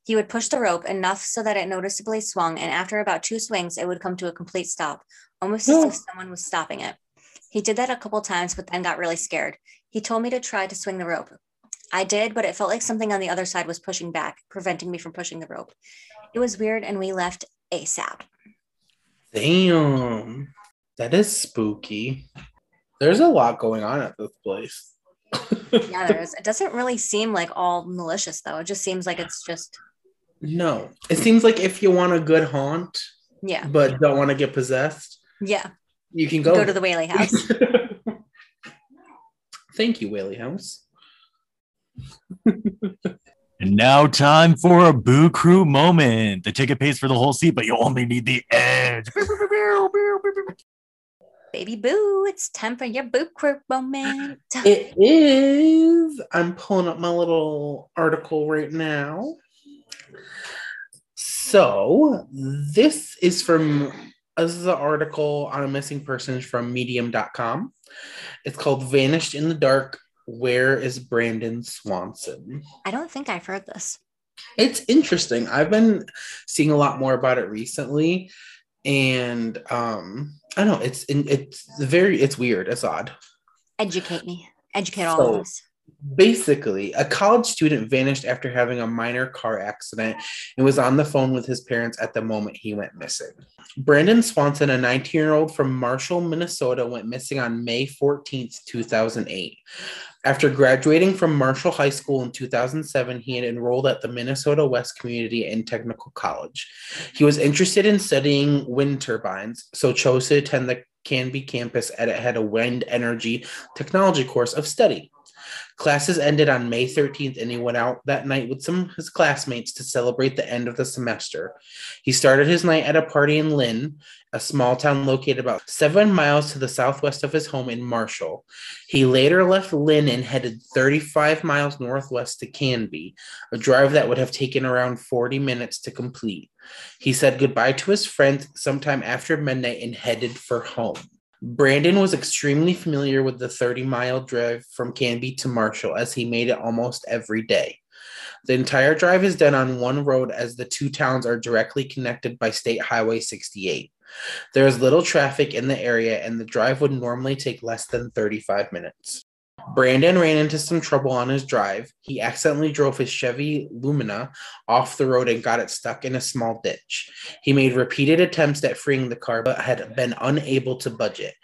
He would push the rope enough so that it noticeably swung, and after about 2 swings, it would come to a complete stop, almost as if someone was stopping it. He did that a couple times, but then got really scared. He told me to try to swing the rope. I did, but it felt like something on the other side was pushing back, preventing me from pushing the rope. It was weird, and we left ASAP. Damn. That is spooky. There's a lot going on at this place. Yeah, there is. It doesn't really seem like all malicious, though. It just seems like it's just... No, it seems like if you want a good haunt, yeah, but don't want to get possessed, yeah, you can go to the Whaley House. Thank you, Whaley House. And now, time for a Boo Crew moment. The ticket pays for the whole seat, but you only need the edge. Baby Boo, it's time for your Boo Crew moment. It is. I'm pulling up my little article right now. So this is the article on a missing person from medium.com. It's called Vanished in the Dark, Where is Brandon Swanson? I don't think I've heard this. It's interesting. I've been seeing a lot more about it recently, and I don't know, it's weird. It's odd. Educate me. Educate all of us. Basically, a college student vanished after having a minor car accident and was on the phone with his parents at the moment he went missing. Brandon Swanson, a 19-year-old from Marshall, Minnesota, went missing on May 14th, 2008. After graduating from Marshall High School in 2007, he had enrolled at the Minnesota West Community and Technical College. He was interested in studying wind turbines, so chose to attend the Canby campus, and it had a wind energy technology course of study. Classes ended on May 13th, and he went out that night with some of his classmates to celebrate the end of the semester. He started his night at a party in Lynn, a small town located about 7 miles to the southwest of his home in Marshall. He later left Lynn and headed 35 miles northwest to Canby, a drive that would have taken around 40 minutes to complete. He said goodbye to his friends sometime after midnight and headed for home. Brandon was extremely familiar with the 30-mile drive from Canby to Marshall, as he made it almost every day. The entire drive is done on one road, as the two towns are directly connected by State Highway 68. There is little traffic in the area, and the drive would normally take less than 35 minutes. Brandon ran into some trouble on his drive. He accidentally drove his Chevy Lumina off the road and got it stuck in a small ditch. He made repeated attempts at freeing the car, but had been unable to budge it.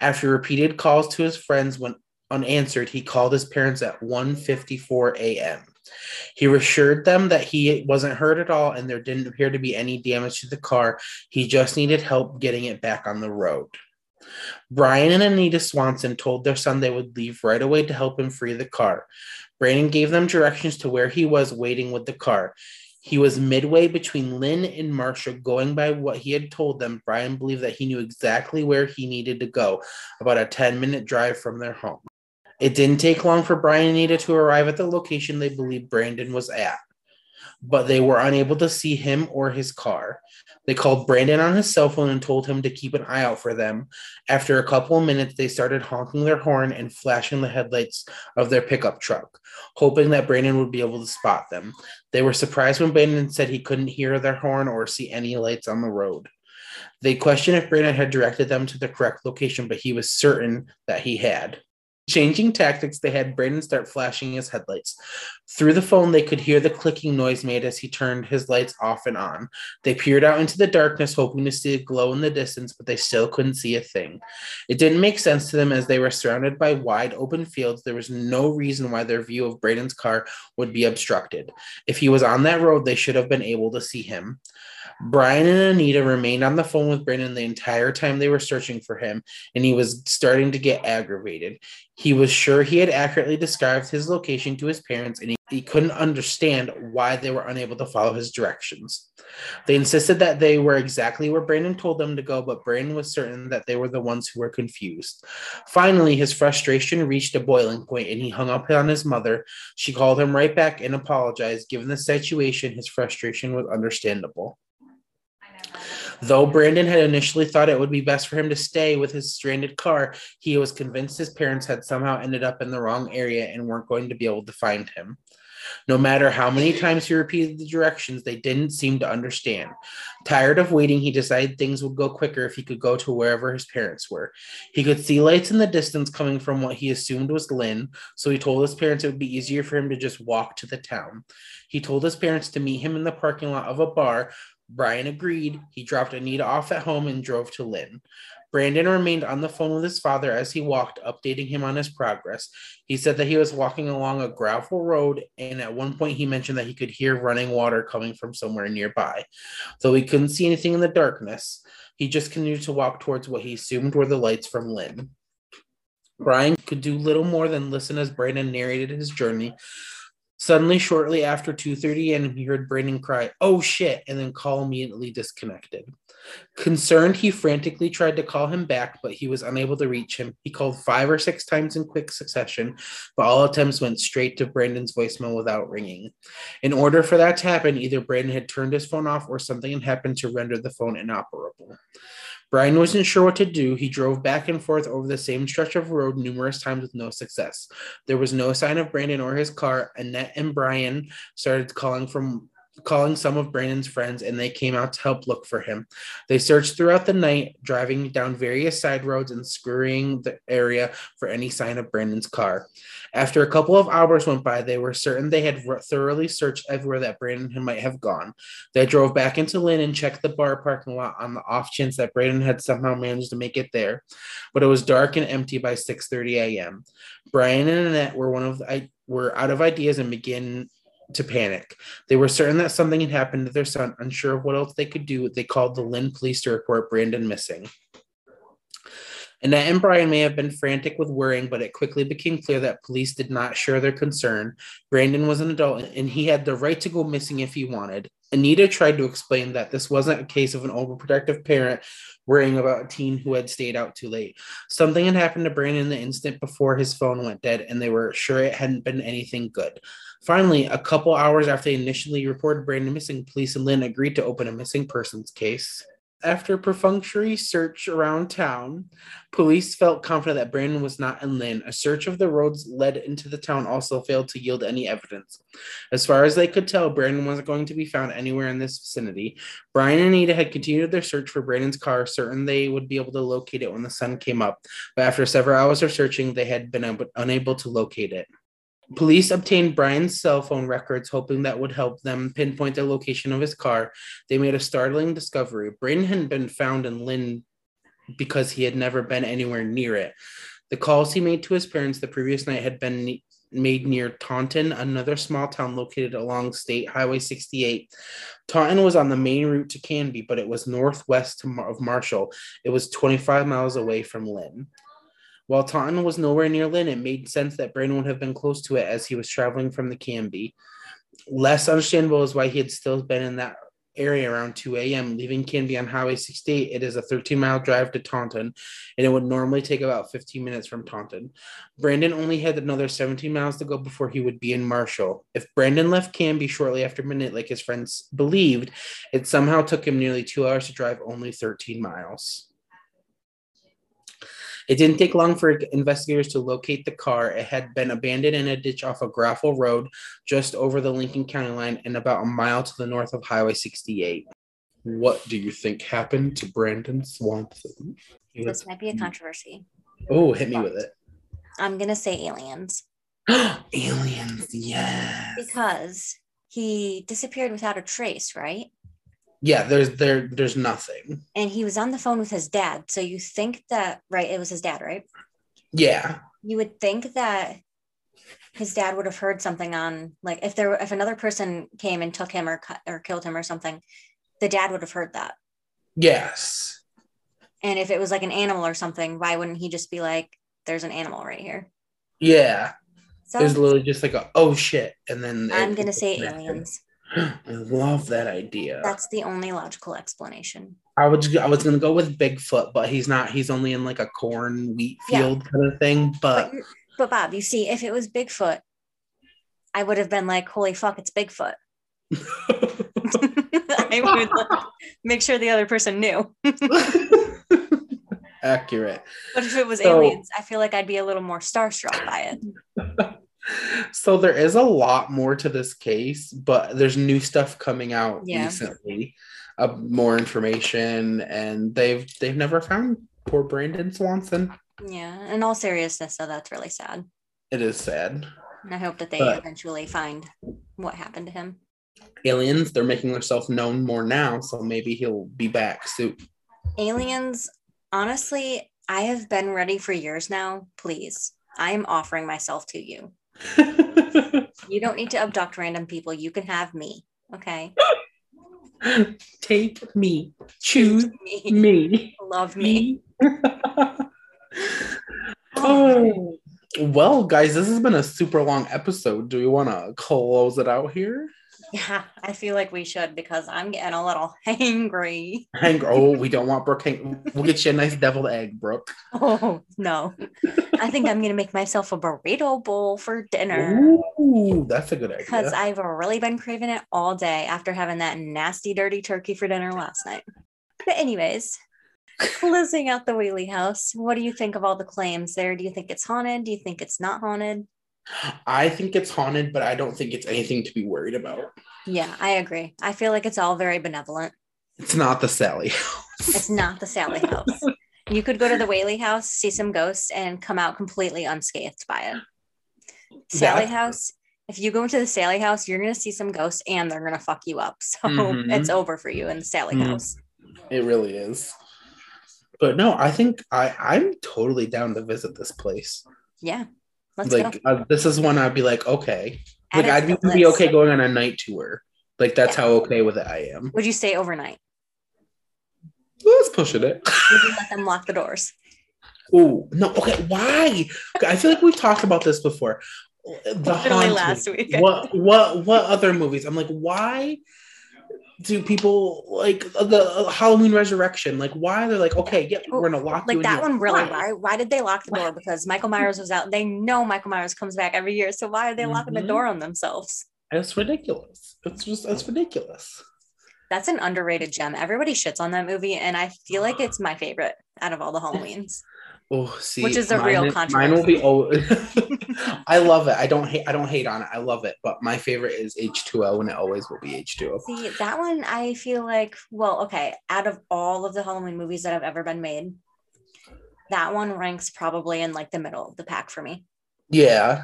After repeated calls to his friends went unanswered, he called his parents at 1:54 a.m. He assured them that he wasn't hurt at all and there didn't appear to be any damage to the car. He just needed help getting it back on the road. Brian and Anita Swanson told their son they would leave right away to help him free the car. Brandon gave them directions to where he was waiting with the car. He was midway between Lynn and Marshall. Going by what he had told them, Brian believed that he knew exactly where he needed to go, about a 10-minute drive from their home. It didn't take long for Brian and Anita to arrive at the location they believed Brandon was at, but they were unable to see him or his car. They called Brandon on his cell phone and told him to keep an eye out for them. After a couple of minutes, they started honking their horn and flashing the headlights of their pickup truck, hoping that Brandon would be able to spot them. They were surprised when Brandon said he couldn't hear their horn or see any lights on the road. They questioned if Brandon had directed them to the correct location, but he was certain that he had. Changing tactics, they had Brandon start flashing his headlights. Through the phone, they could hear the clicking noise made as he turned his lights off and on. They peered out into the darkness, hoping to see a glow in the distance, but they still couldn't see a thing. It didn't make sense to them, as they were surrounded by wide open fields. There was no reason why their view of Brandon's car would be obstructed. If he was on that road, they should have been able to see him. Brian and Anita remained on the phone with Brandon the entire time they were searching for him, and he was starting to get aggravated. He was sure he had accurately described his location to his parents, and he couldn't understand why they were unable to follow his directions. They insisted that they were exactly where Brandon told them to go, but Brandon was certain that they were the ones who were confused. Finally, his frustration reached a boiling point, and he hung up on his mother. She called him right back and apologized. Given the situation, his frustration was understandable. Though Brandon had initially thought it would be best for him to stay with his stranded car, he was convinced his parents had somehow ended up in the wrong area and weren't going to be able to find him. No matter how many times he repeated the directions, they didn't seem to understand. Tired of waiting, he decided things would go quicker if he could go to wherever his parents were. He could see lights in the distance coming from what he assumed was Lynn, so he told his parents it would be easier for him to just walk to the town. He told his parents to meet him in the parking lot of a bar. Brian agreed. He dropped Anita off at home and drove to Lynn. Brandon remained on the phone with his father as he walked, updating him on his progress. He said that he was walking along a gravel road, and at one point he mentioned that he could hear running water coming from somewhere nearby. Though he couldn't see anything in the darkness, he just continued to walk towards what he assumed were the lights from Lynn. Brian could do little more than listen as Brandon narrated his journey. Suddenly, shortly after 2:30 a.m., he heard Brandon cry, "Oh shit," and then call immediately disconnected. Concerned, he frantically tried to call him back, but he was unable to reach him. He called 5 or 6 times in quick succession, but all attempts went straight to Brandon's voicemail without ringing. In order for that to happen, either Brandon had turned his phone off or something had happened to render the phone inoperable. Brian wasn't sure what to do. He drove back and forth over the same stretch of road numerous times with no success. There was no sign of Brandon or his car. Annette and Brian started calling some of Brandon's friends, and they came out to help look for him. They searched throughout the night, driving down various side roads and scouring the area for any sign of Brandon's car. After a couple of hours went by, they were certain they had thoroughly searched everywhere that Brandon might have gone. They drove back into Lynn and checked the bar parking lot on the off chance that Brandon had somehow managed to make it there, but it was dark and empty by 6:30 a.m. Brian and Annette were out of ideas and began to panic. They were certain that something had happened to their son. Unsure of what else they could do, they called the Lynn police to report Brandon missing. Annette and Brian may have been frantic with worrying, but it quickly became clear that police did not share their concern. Brandon was an adult, and he had the right to go missing if he wanted. Anita tried to explain that this wasn't a case of an overprotective parent worrying about a teen who had stayed out too late. Something had happened to Brandon the instant before his phone went dead, and they were sure it hadn't been anything good. Finally, a couple hours after they initially reported Brandon missing, police and Lynn agreed to open a missing persons case. After perfunctory search around town, police felt confident that Brandon was not in Lynn. A search of the roads led into the town also failed to yield any evidence. As far as they could tell, Brandon wasn't going to be found anywhere in this vicinity. Brian and Anita had continued their search for Brandon's car, certain they would be able to locate it when the sun came up. But after several hours of searching, they had been unable to locate it. Police obtained Brian's cell phone records, hoping that would help them pinpoint the location of his car. They made a startling discovery. Brandon hadn't been found in Lynn because he had never been anywhere near it. The calls he made to his parents the previous night had been made near Taunton, another small town located along State Highway 68. Taunton was on the main route to Canby, but it was northwest of Marshall. It was 25 miles away from Lynn. While Taunton was nowhere near Lynn, it made sense that Brandon would have been close to it as he was traveling from the Canby. Less understandable is why he had still been in that area around 2 a.m. Leaving Canby on Highway 68, it is a 13-mile drive to Taunton, and it would normally take about 15 minutes from Taunton. Brandon only had another 17 miles to go before he would be in Marshall. If Brandon left Canby shortly after midnight, like his friends believed, it somehow took him nearly 2 hours to drive only 13 miles. It didn't take long for investigators to locate the car. It had been abandoned in a ditch off a gravel road just over the Lincoln County line and about a mile to the north of Highway 68. What do you think happened to Brandon Swanson? This might be a controversy. Oh, hit me with it. I'm going to say aliens. Aliens, yes. Because he disappeared without a trace, right? Yeah, there's nothing. And he was on the phone with his dad. So you think that, right, it was his dad, right? Yeah. You would think that his dad would have heard something on, like, if another person came and took him or killed him or something, the dad would have heard that. Yes. And if it was like an animal or something, why wouldn't he just be like, there's an animal right here? Yeah. So, there's literally just like a, oh shit. And then I'm going to say aliens. I love that idea. That's the only logical explanation. I was gonna go with Bigfoot, but he's not. He's only in like a corn wheat field kind of thing. But Bob, you see, if it was Bigfoot, I would have been like, "Holy fuck, it's Bigfoot!" I would like, make sure the other person knew. Accurate. But if it was aliens, I feel like I'd be a little more starstruck by it. So there is a lot more to this case, but there's new stuff coming out recently, more information, and they've never found poor Brandon Swanson. Yeah, in all seriousness, so that's really sad. It is sad. And I hope that they eventually find what happened to him. Aliens, they're making themselves known more now, so maybe he'll be back soon. Aliens, honestly, I have been ready for years now. Please, I'm offering myself to you. You don't need to abduct random people. You can have me. Okay. Take me. Choose me. Love me. Oh. Well, guys, this has been a super long episode. Do we want to close it out here? Yeah, I feel like we should because I'm getting a little hangry. Oh, we don't want Brooke. We'll get you a nice deviled egg, Brooke. Oh, no. I think I'm going to make myself a burrito bowl for dinner. Ooh, that's a good idea. Because I've really been craving it all day after having that nasty, dirty turkey for dinner last night. But anyways, closing out the Whaley House, what do you think of all the claims there? Do you think it's haunted? Do you think it's not haunted? I think it's haunted, but I don't think it's anything to be worried about. Yeah, I agree. I feel like it's all very benevolent. It's not the Sally House. It's not the Sally House. You could go to the Whaley House, see some ghosts, and come out completely unscathed by it. Sally House, if you go into the Sally House, you're going to see some ghosts and they're going to fuck you up. So it's over for you in the Sally House. It really is. But no, I think I'm totally down to visit this place. Yeah. Let's go. This is one I'd be like, okay. Like, I'd be okay going on a night tour. Like, that's how okay with it I am. Would you stay overnight? Let's push it. Would you let them lock the doors? Oh, no. Okay, why? I feel like we've talked about this before. Literally last week. What other movies? I'm like, why do people, like, the Halloween Resurrection? Like, why? They're like, okay, yeah, we're going to lock like you in. Like, that one really, why did they lock the door? Because Michael Myers was out. They know Michael Myers comes back every year. So why are they locking the door on themselves? It's ridiculous. It's ridiculous. That's an underrated gem. Everybody shits on that movie, and I feel like it's my favorite out of all the Halloweens. Oh, see, which is a real controversy. Mine will be. I love it. I don't hate on it. I love it. But my favorite is H2O, and it always will be H2O. See, that one I feel like, well, okay, out of all of the Halloween movies that have ever been made, that one ranks probably in like the middle of the pack for me. Yeah.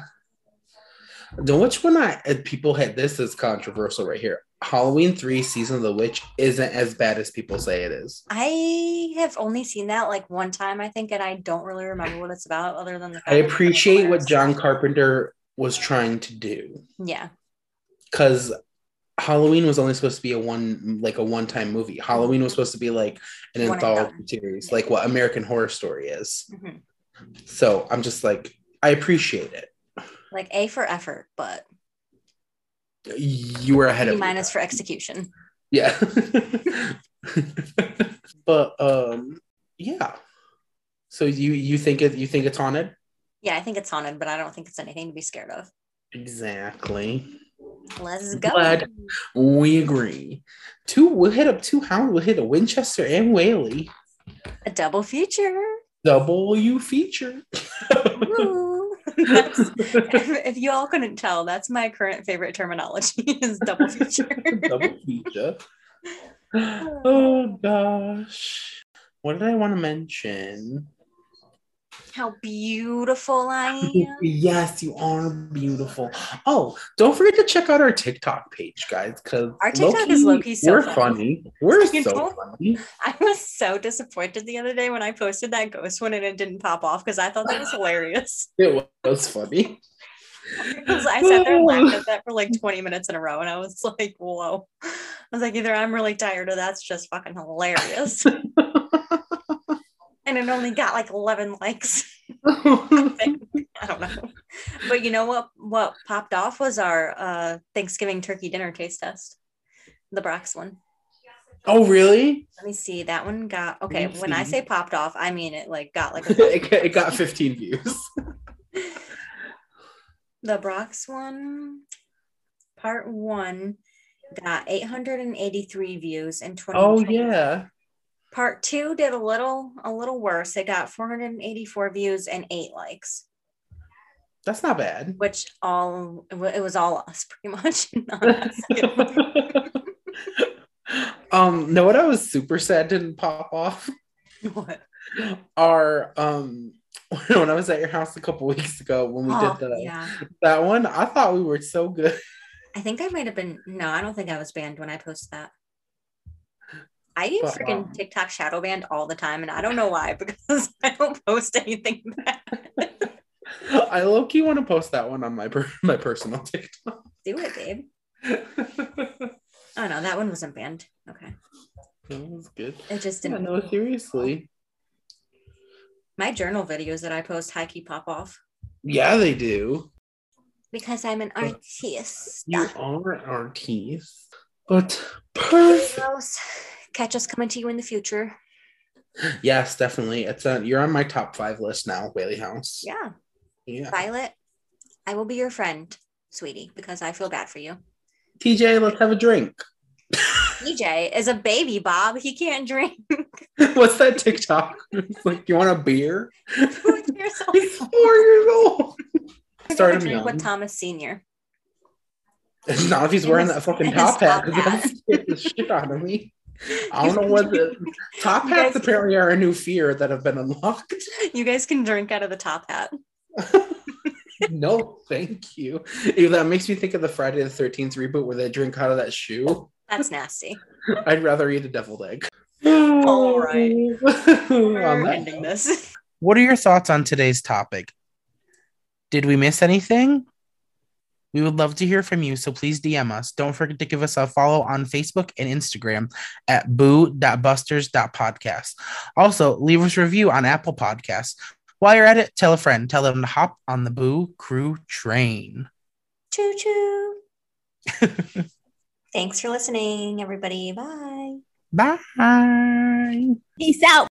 Now, which one people had, this is controversial right here. Halloween 3 Season of the Witch isn't as bad as people say it is. I have only seen that like one time, I think, and I don't really remember what it's about other than the fact I appreciate what John Carpenter was trying to do. Yeah. Because Halloween was only supposed to be a one-time movie. Halloween was supposed to be like an anthology series, like what American Horror Story is. Mm-hmm. So I'm just like, I appreciate it. Like A for effort, but you were ahead of me. Minus for execution. Yeah. But yeah. So you think it's haunted? Yeah, I think it's haunted, but I don't think it's anything to be scared of. Exactly. Let's go. But we agree. We'll hit a Winchester and Whaley. A double feature. If you all couldn't tell, that's my current favorite terminology is double feature. Double feature. Oh gosh. What did I want to mention? How beautiful I am. Yes, you are beautiful. Oh, don't forget to check out our TikTok page, guys, because our TikTok is low-key so funny. We're so funny. I was so disappointed the other day when I posted that ghost one and it didn't pop off because I thought that was hilarious. It was funny. Because I sat there and laughed at that for like 20 minutes in a row and I was like, whoa. I was like, either I'm really tired or that's just fucking hilarious. And it only got like 11 likes. I don't know. But you know what popped off was our Thanksgiving turkey dinner taste test. The Brock's one. Oh, really? Let me see. That one got, okay, when I say popped off, I mean it like got like. It got 15 views. The Brock's one, part one, got 883 views and 20. Oh, yeah. Part two did a little worse. It got 484 views and 8 likes. That's not bad. Which it was all us pretty much. Know what I was super sad didn't pop off? What? Our when I was at your house a couple weeks ago when we did that one, I thought we were so good. I think I might have been. No, I don't think I was banned when I posted that. I get freaking TikTok shadow banned all the time, and I don't know why because I don't post anything bad. I low key want to post that one on my personal TikTok. Do it, babe. Oh no, that one wasn't banned. Okay, that was good. It just didn't. No, seriously. My journal videos that I post high key pop off. Yeah, they do. Because I'm an artist. You are an artist, but perfect. Catch us coming to you in the future. Yes, definitely. You're on my top 5 list now, Whaley House. Yeah. Violet, I will be your friend, sweetie, because I feel bad for you. TJ, let's have a drink. DJ is a baby, Bob. He can't drink. What's that TikTok? It's like, you want a beer? He's 4 years old. He's 4 years old. Start him young. With Thomas Sr. Not if he's wearing that fucking top hat. That's the shit out of me. I don't know what the top hats apparently are a new fear that have been unlocked. You guys can drink out of the top hat. No, thank you. That makes me think of the Friday the 13th reboot where they drink out of that shoe. That's nasty. I'd rather eat a deviled egg. All right. We're ending this. What are your thoughts on today's topic? Did we miss anything? We would love to hear from you, so please DM us. Don't forget to give us a follow on Facebook and Instagram at boo.busters.podcast. Also, leave us a review on Apple Podcasts. While you're at it, tell a friend. Tell them to hop on the Boo Crew train. Choo-choo. Thanks for listening, everybody. Bye. Bye. Peace out.